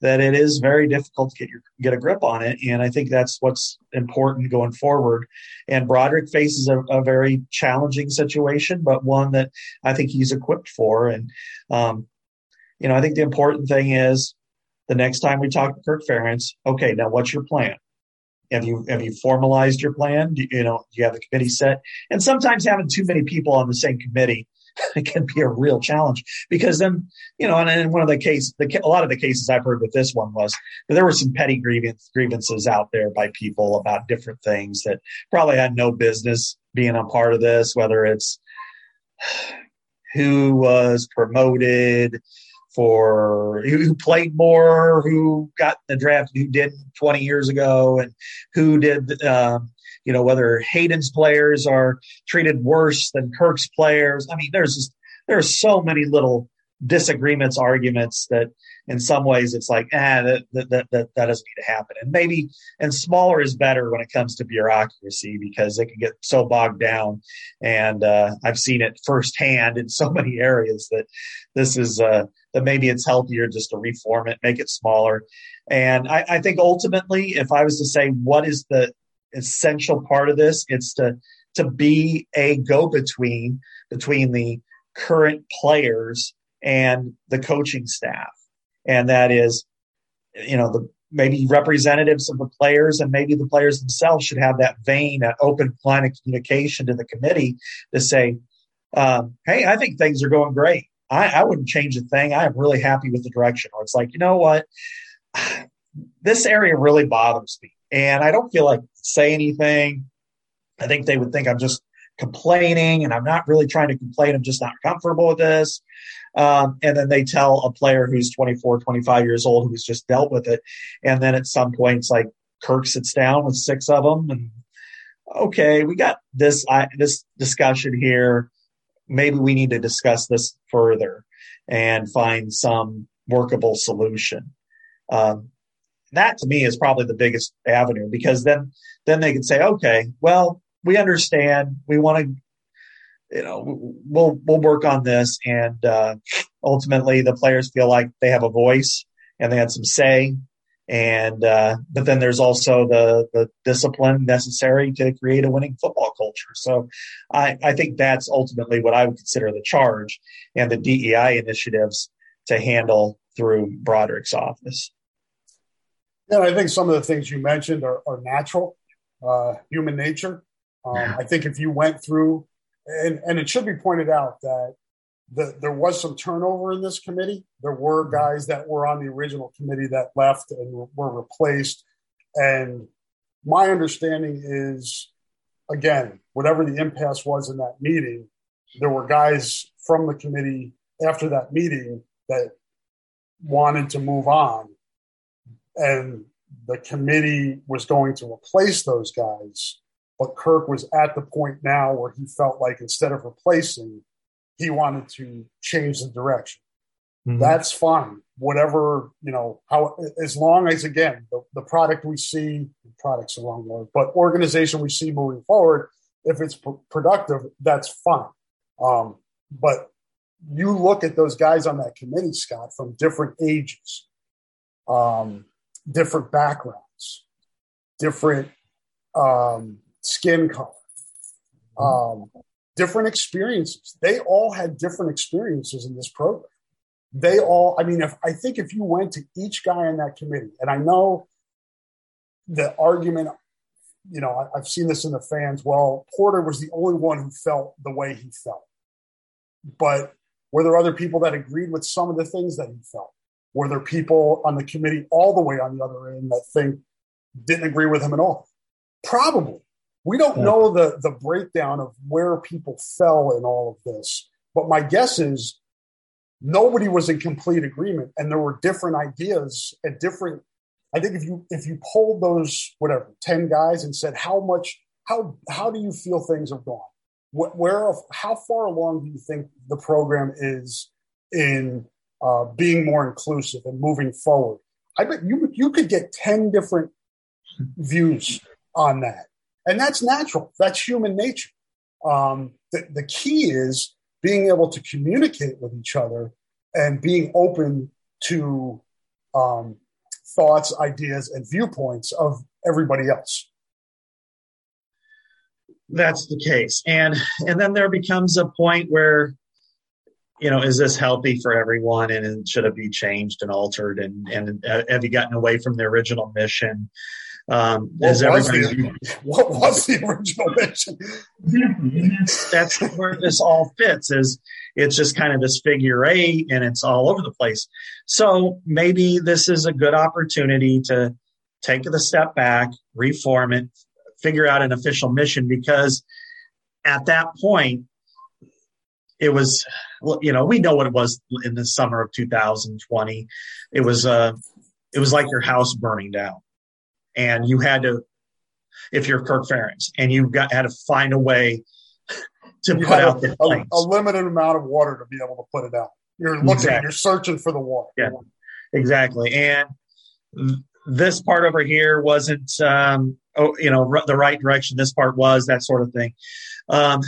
that it is very difficult to get your, get a grip on it. And I think that's what's important going forward. And Broderick faces a, a very challenging situation, but one that I think he's equipped for. And, um, you know, I think the important thing is the next time we talk to Kirk Ferentz, okay, now what's your plan? Have you, have you formalized your plan? Do, you know, do you have the committee set? And sometimes having too many people on the same committee, it can be a real challenge, because then, you know, and in one of the cases, the, a lot of the cases I've heard with this one was that there were some petty grievance, grievances out there by people about different things that probably had no business being a part of this, whether it's who was promoted for, who played more, who got the draft, who didn't twenty years ago, and who did, um, you know, whether Hayden's players are treated worse than Kirk's players. I mean, there's just, there are so many little disagreements, arguments that in some ways it's like, ah, that, that, that, that doesn't need to happen. And maybe, and smaller is better when it comes to bureaucracy, because it can get so bogged down. And uh, I've seen it firsthand in so many areas that this is, uh, that maybe it's healthier just to reform it, make it smaller. And I, I think ultimately, if I was to say what is the essential part of this, it's to to be a go-between between the current players and the coaching staff. And that is, you know, the maybe representatives of the players and maybe the players themselves should have that vein, that open line of communication to the committee to say, um, hey, I think things are going great. I, I wouldn't change a thing. I am really happy with the direction. Or it's like, you know what? This area really bothers me, and I don't feel like I say anything. I think they would think I'm just complaining, and I'm not really trying to complain. I'm just not comfortable with this. Um, and then they tell a player who's twenty-four, twenty-five years old who's just dealt with it. And then at some point, it's like Kirk sits down with six of them, and okay, we got this I, this discussion here. Maybe we need to discuss this further and find some workable solution. Um, that to me is probably the biggest avenue, because then then they can say, okay, well, we understand. We want to, you know, we'll we'll work on this, and uh, ultimately the players feel like they have a voice and they had some say. And uh, but then there's also the the discipline necessary to create a winning football culture. So I, I think that's ultimately what I would consider the charge and the D E I initiatives to handle through Broderick's office. Yeah, I think some of the things you mentioned are, are natural, uh, human nature. Um, yeah. I think if you went through, and, and it should be pointed out that the, there was some turnover in this committee. There were guys that were on the original committee that left and were replaced. And my understanding is, again, whatever the impasse was in that meeting, there were guys from the committee after that meeting that wanted to move on. And the committee was going to replace those guys. But Kirk was at the point now where he felt like instead of replacing, he wanted to change the direction. Mm-hmm. That's fine. Whatever, you know, how, as long as, again, the, the product we see, product's a wrong word, but organization we see moving forward, if it's p- productive, that's fine. Um, but you look at those guys on that committee, Scott, from different ages. Um, different backgrounds, different um, skin color, um, different experiences. They all had different experiences in this program. They all, I mean, if I think if you went to each guy on that committee, and I know the argument, you know, I, I've seen this in the fans. Well, Porter was the only one who felt the way he felt. But were there other people that agreed with some of the things that he felt? Were there people on the committee all the way on the other end that think didn't agree with him at all? Probably. We don't yeah. know the, the breakdown of where people fell in all of this. But my guess is nobody was in complete agreement, and there were different ideas and different – I think if you if you polled those, whatever, ten guys and said how much – how how do you feel things have gone? What, where – how far along do you think the program is in – Uh, being more inclusive and moving forward? I bet you you could get ten different views on that. And that's natural. That's human nature. Um, the, the key is being able to communicate with each other and being open to um, thoughts, ideas, and viewpoints of everybody else. That's the case. And, and then there becomes a point where, you know, is this healthy for everyone, and, and should it be changed and altered? And, and uh, have you gotten away from the original mission? Um, what, is was the, what was the original mission? that's, that's where this all fits. Is it's just kind of this figure eight, and it's all over the place. So maybe this is a good opportunity to take the step back, reform it, figure out an official mission, because at that point, it was, you know, we know what it was in the summer of two thousand twenty. It was, uh, it was like your house burning down, and you had to, if you're Kirk Ferentz, and you got had to find a way to you put out the flames. A, a limited amount of water to be able to put it out. You're looking, exactly. You're searching for the water. Yeah, exactly. And this part over here wasn't, um, oh, you know, the right direction. This part was, that sort of thing. Um,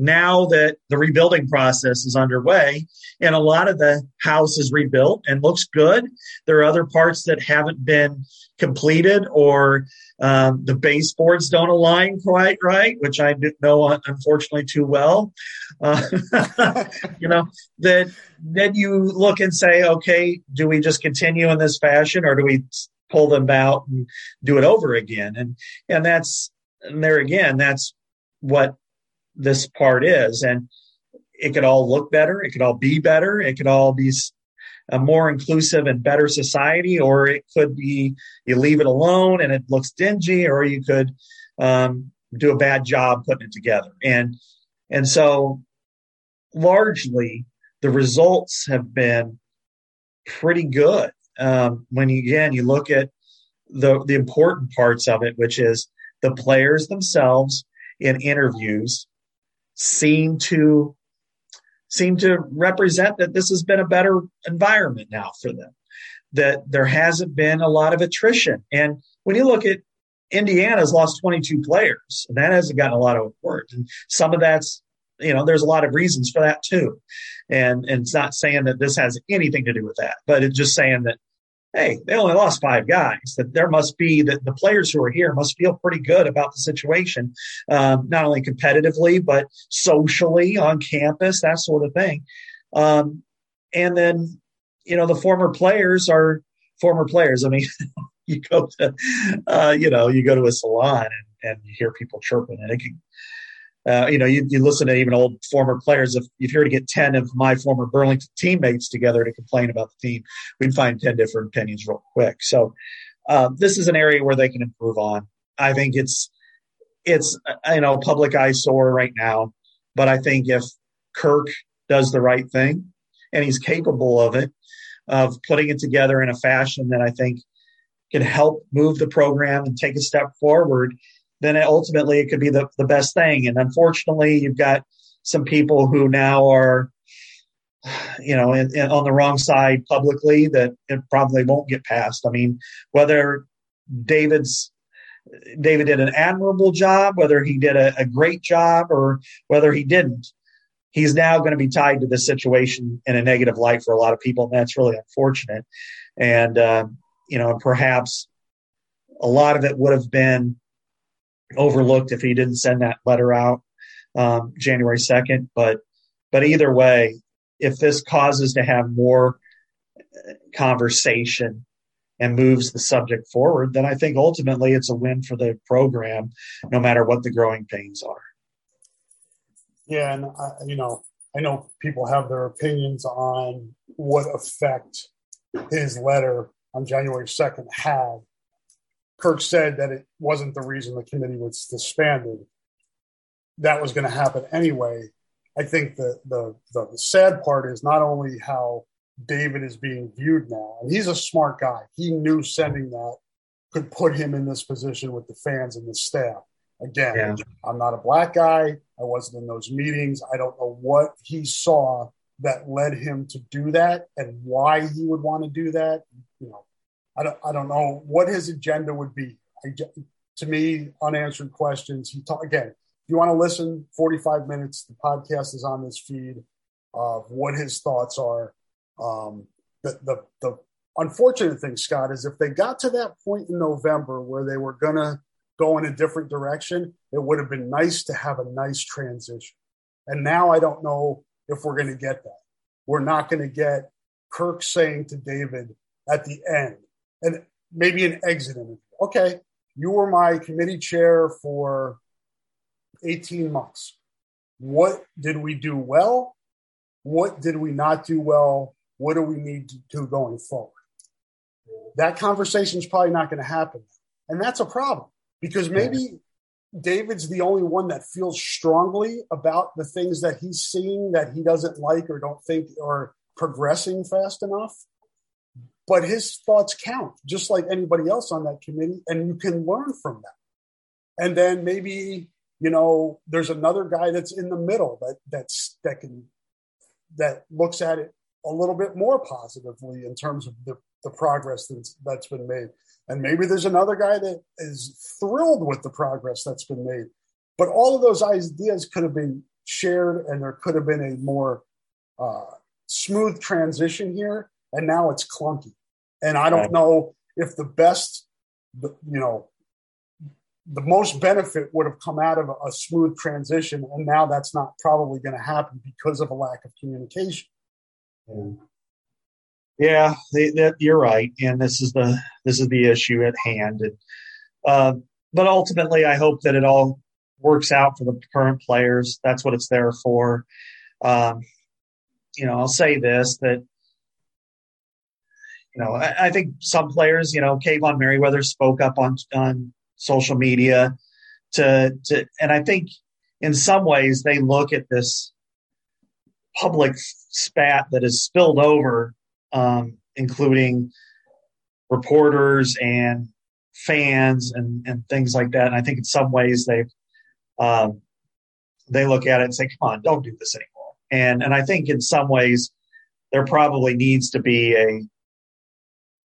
Now that the rebuilding process is underway, and a lot of the house is rebuilt and looks good, there are other parts that haven't been completed, or um, the baseboards don't align quite right, which I know unfortunately too well. Uh, you know, that then you look and say, okay, do we just continue in this fashion, or do we pull them out and do it over again. And, and that's, and there again, that's what this part is. And it could all look better. It could all be better. It could all be a more inclusive and better society, or it could be you leave it alone and it looks dingy, or you could um, do a bad job putting it together. And, and so largely the results have been pretty good. Um, when you, again, you look at the the important parts of it, which is the players themselves in interviews seem to seem to represent that this has been a better environment now for them, that there hasn't been a lot of attrition. And when you look at Indiana's lost twenty-two players, and that hasn't gotten a lot of work. And some of that's, you know, there's a lot of reasons for that too. And, and it's not saying that this has anything to do with that, but it's just saying that, hey, they only lost five guys, that there must be that the players who are here must feel pretty good about the situation, um, not only competitively, but socially on campus, that sort of thing. Um, and then, you know, the former players are former players. I mean, you go to, uh, you know, you go to a salon and, and you hear people chirping, and it can, Uh, you know, you, you listen to even old former players. If, if you were to get ten of my former Burlington teammates together to complain about the team, we'd find ten different opinions real quick. So uh, this is an area where they can improve on. I think it's, it's you know, public eyesore right now. But I think if Kirk does the right thing, and he's capable of it, of putting it together in a fashion that I think can help move the program and take a step forward, then it ultimately it could be the, the best thing. And unfortunately, you've got some people who now are, you know, in, in, on the wrong side publicly that it probably won't get past. I mean, whether David's David did an admirable job, whether he did a, a great job, or whether he didn't, he's now going to be tied to this situation in a negative light for a lot of people, and that's really unfortunate. And, uh, you know, perhaps a lot of it would have been overlooked if he didn't send that letter out um, January second. But but either way, if this causes to have more conversation and moves the subject forward, then I think ultimately it's a win for the program, no matter what the growing pains are. Yeah, and, I, you know, I know people have their opinions on what effect his letter on January second had. Kirk said that it wasn't the reason the committee was disbanded. That was going to happen anyway. I think the, the the sad part is not only how David is being viewed now, and he's a smart guy. He knew sending that could put him in this position with the fans and the staff. Again, yeah. I'm not a black guy. I wasn't in those meetings. I don't know what he saw that led him to do that and why he would want to do that. You know, I don't, I don't know what his agenda would be. I, to me, unanswered questions. He talk, again, if you want to listen, forty-five minutes, the podcast is on this feed of what his thoughts are. Um, the, the, the unfortunate thing, Scott, is if they got to that point in November where they were going to go in a different direction, it would have been nice to have a nice transition. And now I don't know if we're going to get that. We're not going to get Kirk saying to David at the end, and maybe an exit interview. Okay, you were my committee chair for eighteen months. What did we do well? What did we not do well? What do we need to do going forward? That conversation is probably not going to happen. And that's a problem, because maybe David's the only one that feels strongly about the things that he's seeing that he doesn't like or don't think are progressing fast enough. But his thoughts count, just like anybody else on that committee, and you can learn from that. And then maybe, you know, there's another guy that's in the middle that that's that can that looks at it a little bit more positively in terms of the, the progress that's that's been made. And maybe there's another guy that is thrilled with the progress that's been made. But all of those ideas could have been shared, and there could have been a more uh, smooth transition here. And now it's clunky. And I don't know if the best, you know, the most benefit would have come out of a smooth transition. And now that's not probably going to happen because of a lack of communication. Mm. Yeah, they, that, you're right, and this is the this is the issue at hand. And, uh, but ultimately, I hope that it all works out for the current players. That's what it's there for. Um, you know, I'll say this, that, you know, I, I think some players, you know, Kayvon Merriweather spoke up on on social media to to, and I think in some ways they look at this public spat that has spilled over, um, including reporters and fans and, and things like that. And I think in some ways they um, they look at it and say, "Come on, don't do this anymore." And and I think in some ways there probably needs to be a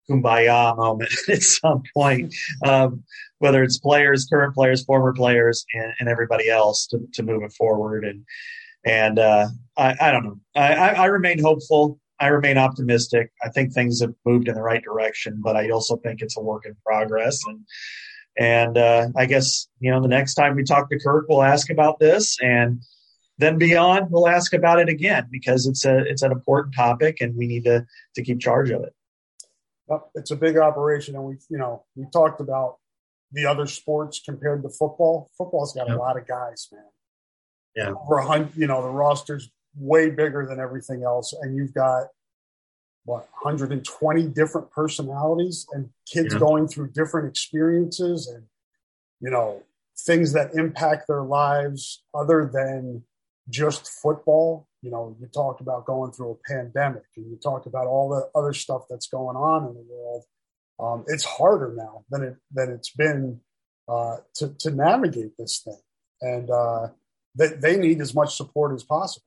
kumbaya moment at some point, um, whether it's players, current players, former players, and, and everybody else to, to move it forward. And and uh, I, I don't know. I, I, I remain hopeful. I remain optimistic. I think things have moved in the right direction, but I also think it's a work in progress. And and uh, I guess, you know, the next time we talk to Kirk, we'll ask about this, and then beyond, we'll ask about it again, because it's a it's an important topic, and we need to to keep charge of it. It's a big operation, and we, you know, we talked about the other sports compared to football. Football's got yep. a lot of guys, man. Yeah, over a hundred. You know, the roster's way bigger than everything else, and you've got what one hundred twenty different personalities and kids yeah. going through different experiences and, you know, things that impact their lives other than just football. You know, you talked about going through a pandemic, and you talked about all the other stuff that's going on in the world. Um, it's harder now than it than it's been uh, to to navigate this thing, and uh, they they need as much support as possible.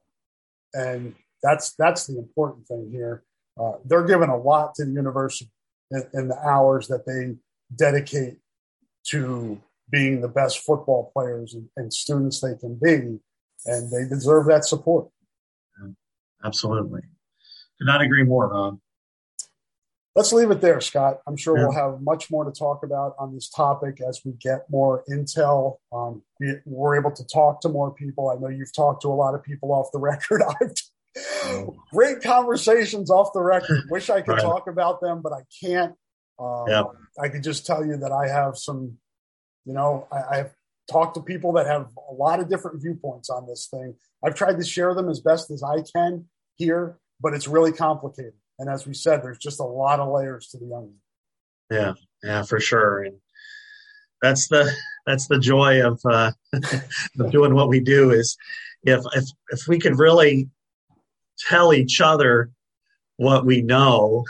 And that's that's the important thing here. Uh, they're giving a lot to the university in, in the hours that they dedicate to being the best football players and, and students they can be, and they deserve that support. Absolutely. Could not agree more, Rob. Let's leave it there, Scott. I'm sure yeah. we'll have much more to talk about on this topic as we get more intel. Um, we, we're able to talk to more people. I know you've talked to a lot of people off the record. I've oh. Great conversations off the record. Wish I could right. talk about them, but I can't. Um, yep. I could just tell you that I have some, you know, I, I've talked to people that have a lot of different viewpoints on this thing. I've tried to share them as best as I can here, but it's really complicated. And as we said, there's just a lot of layers to the onion. Yeah, yeah, for sure. And that's the that's the joy of, uh, of doing what we do is if if if we could really tell each other what we know,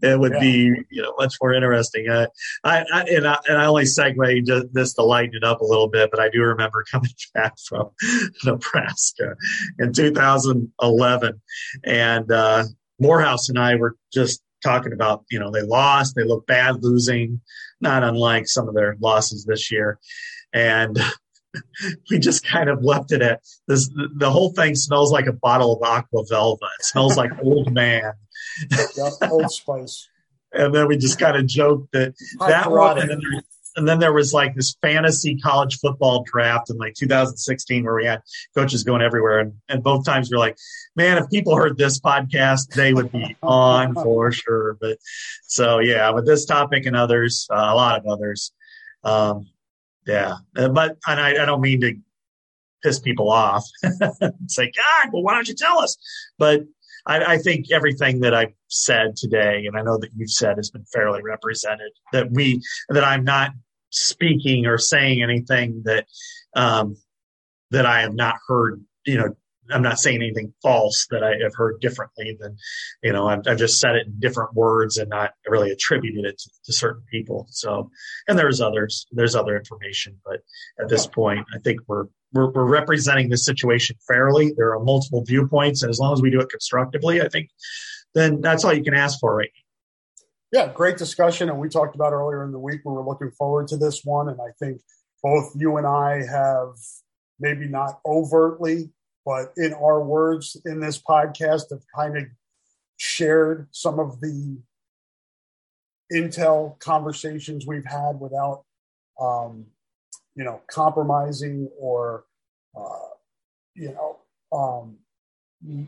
it would yeah. be, you know, much more interesting. Uh, I, I and I and I only segued this to lighten it up a little bit, but I do remember coming back from Nebraska in two thousand eleven, and uh, Morehouse and I were just talking about, you know, they lost, they looked bad losing, not unlike some of their losses this year, and we just kind of left it at this. The whole thing smells like a bottle of aqua velva. It smells like old man. Old Spice. And then we just kind of joked that I that one. And then, there, and then there was like this fantasy college football draft in like two thousand sixteen where we had coaches going everywhere. And, and both times we were like, man, if people heard this podcast, they would be on for sure. But so, yeah, with this topic and others, uh, a lot of others, um, yeah, but and I, I don't mean to piss people off. It's like, God, well, why don't you tell us? But I, I think everything that I've said today, and I know that you've said, has been fairly represented. That we, that I'm not speaking or saying anything that um, that I have not heard. You know, I'm not saying anything false that I have heard differently than, you know, I've, I've just said it in different words and not really attributed it to, to certain people. So, and there's others, there's other information, but at this point, I think we're, we're, we're representing this situation fairly. There are multiple viewpoints, and as long as we do it constructively, I think then that's all you can ask for right now. Yeah. Great discussion. And we talked about earlier in the week, we were looking forward to this one. And I think both you and I have maybe not overtly, but in our words in this podcast, have kind of shared some of the intel conversations we've had without, um, you know, compromising or, uh, you know, um,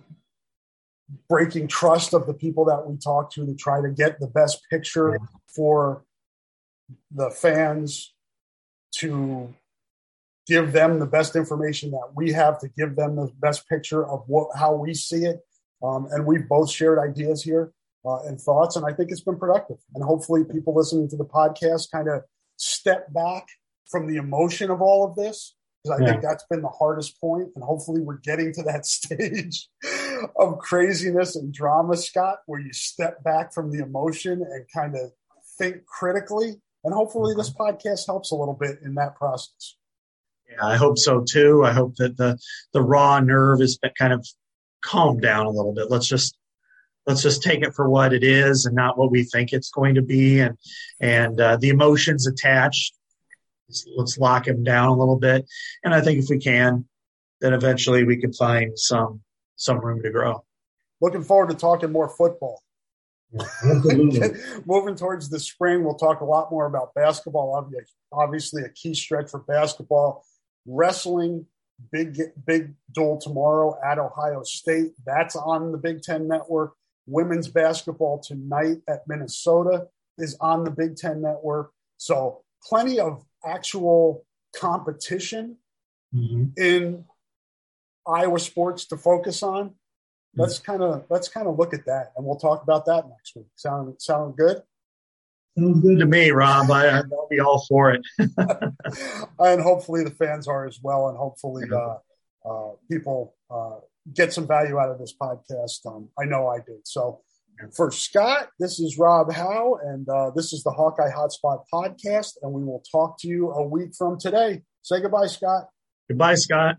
breaking trust of the people that we talk to to try to get the best picture for the fans, to give them the best information that we have, to give them the best picture of what, how we see it. Um, and we've both shared ideas here uh, and thoughts, and I think it's been productive. And hopefully people listening to the podcast kind of step back from the emotion of all of this, because I yeah. think that's been the hardest point. And hopefully we're getting to that stage of craziness and drama, Scott, where you step back from the emotion and kind of think critically. And hopefully this podcast helps a little bit in that process. Yeah, I hope so too. I hope that the, the raw nerve is kind of calmed down a little bit. Let's just, let's just take it for what it is and not what we think it's going to be. And, and uh, the emotions attached, let's lock them down a little bit. And I think if we can, then eventually we can find some, some room to grow. Looking forward to talking more football. Moving towards the spring, we'll talk a lot more about basketball. Obviously, a key stretch for basketball. Wrestling, big big duel tomorrow at Ohio State. That's on the Big Ten Network. Women's basketball tonight at Minnesota is on the Big Ten Network. So plenty of actual competition mm-hmm. in Iowa sports to focus on. Let's kind of let's kind of look at that, and we'll talk about that next week. Sound sound good? Sounds good to me, Rob. I, I'll be all for it. And hopefully the fans are as well, and hopefully uh, uh, people uh, get some value out of this podcast. Um, I know I did. So for Scott, this is Rob Howe, and uh, this is the Hawkeye Hotspot Podcast, and we will talk to you a week from today. Say goodbye, Scott. Goodbye, Scott.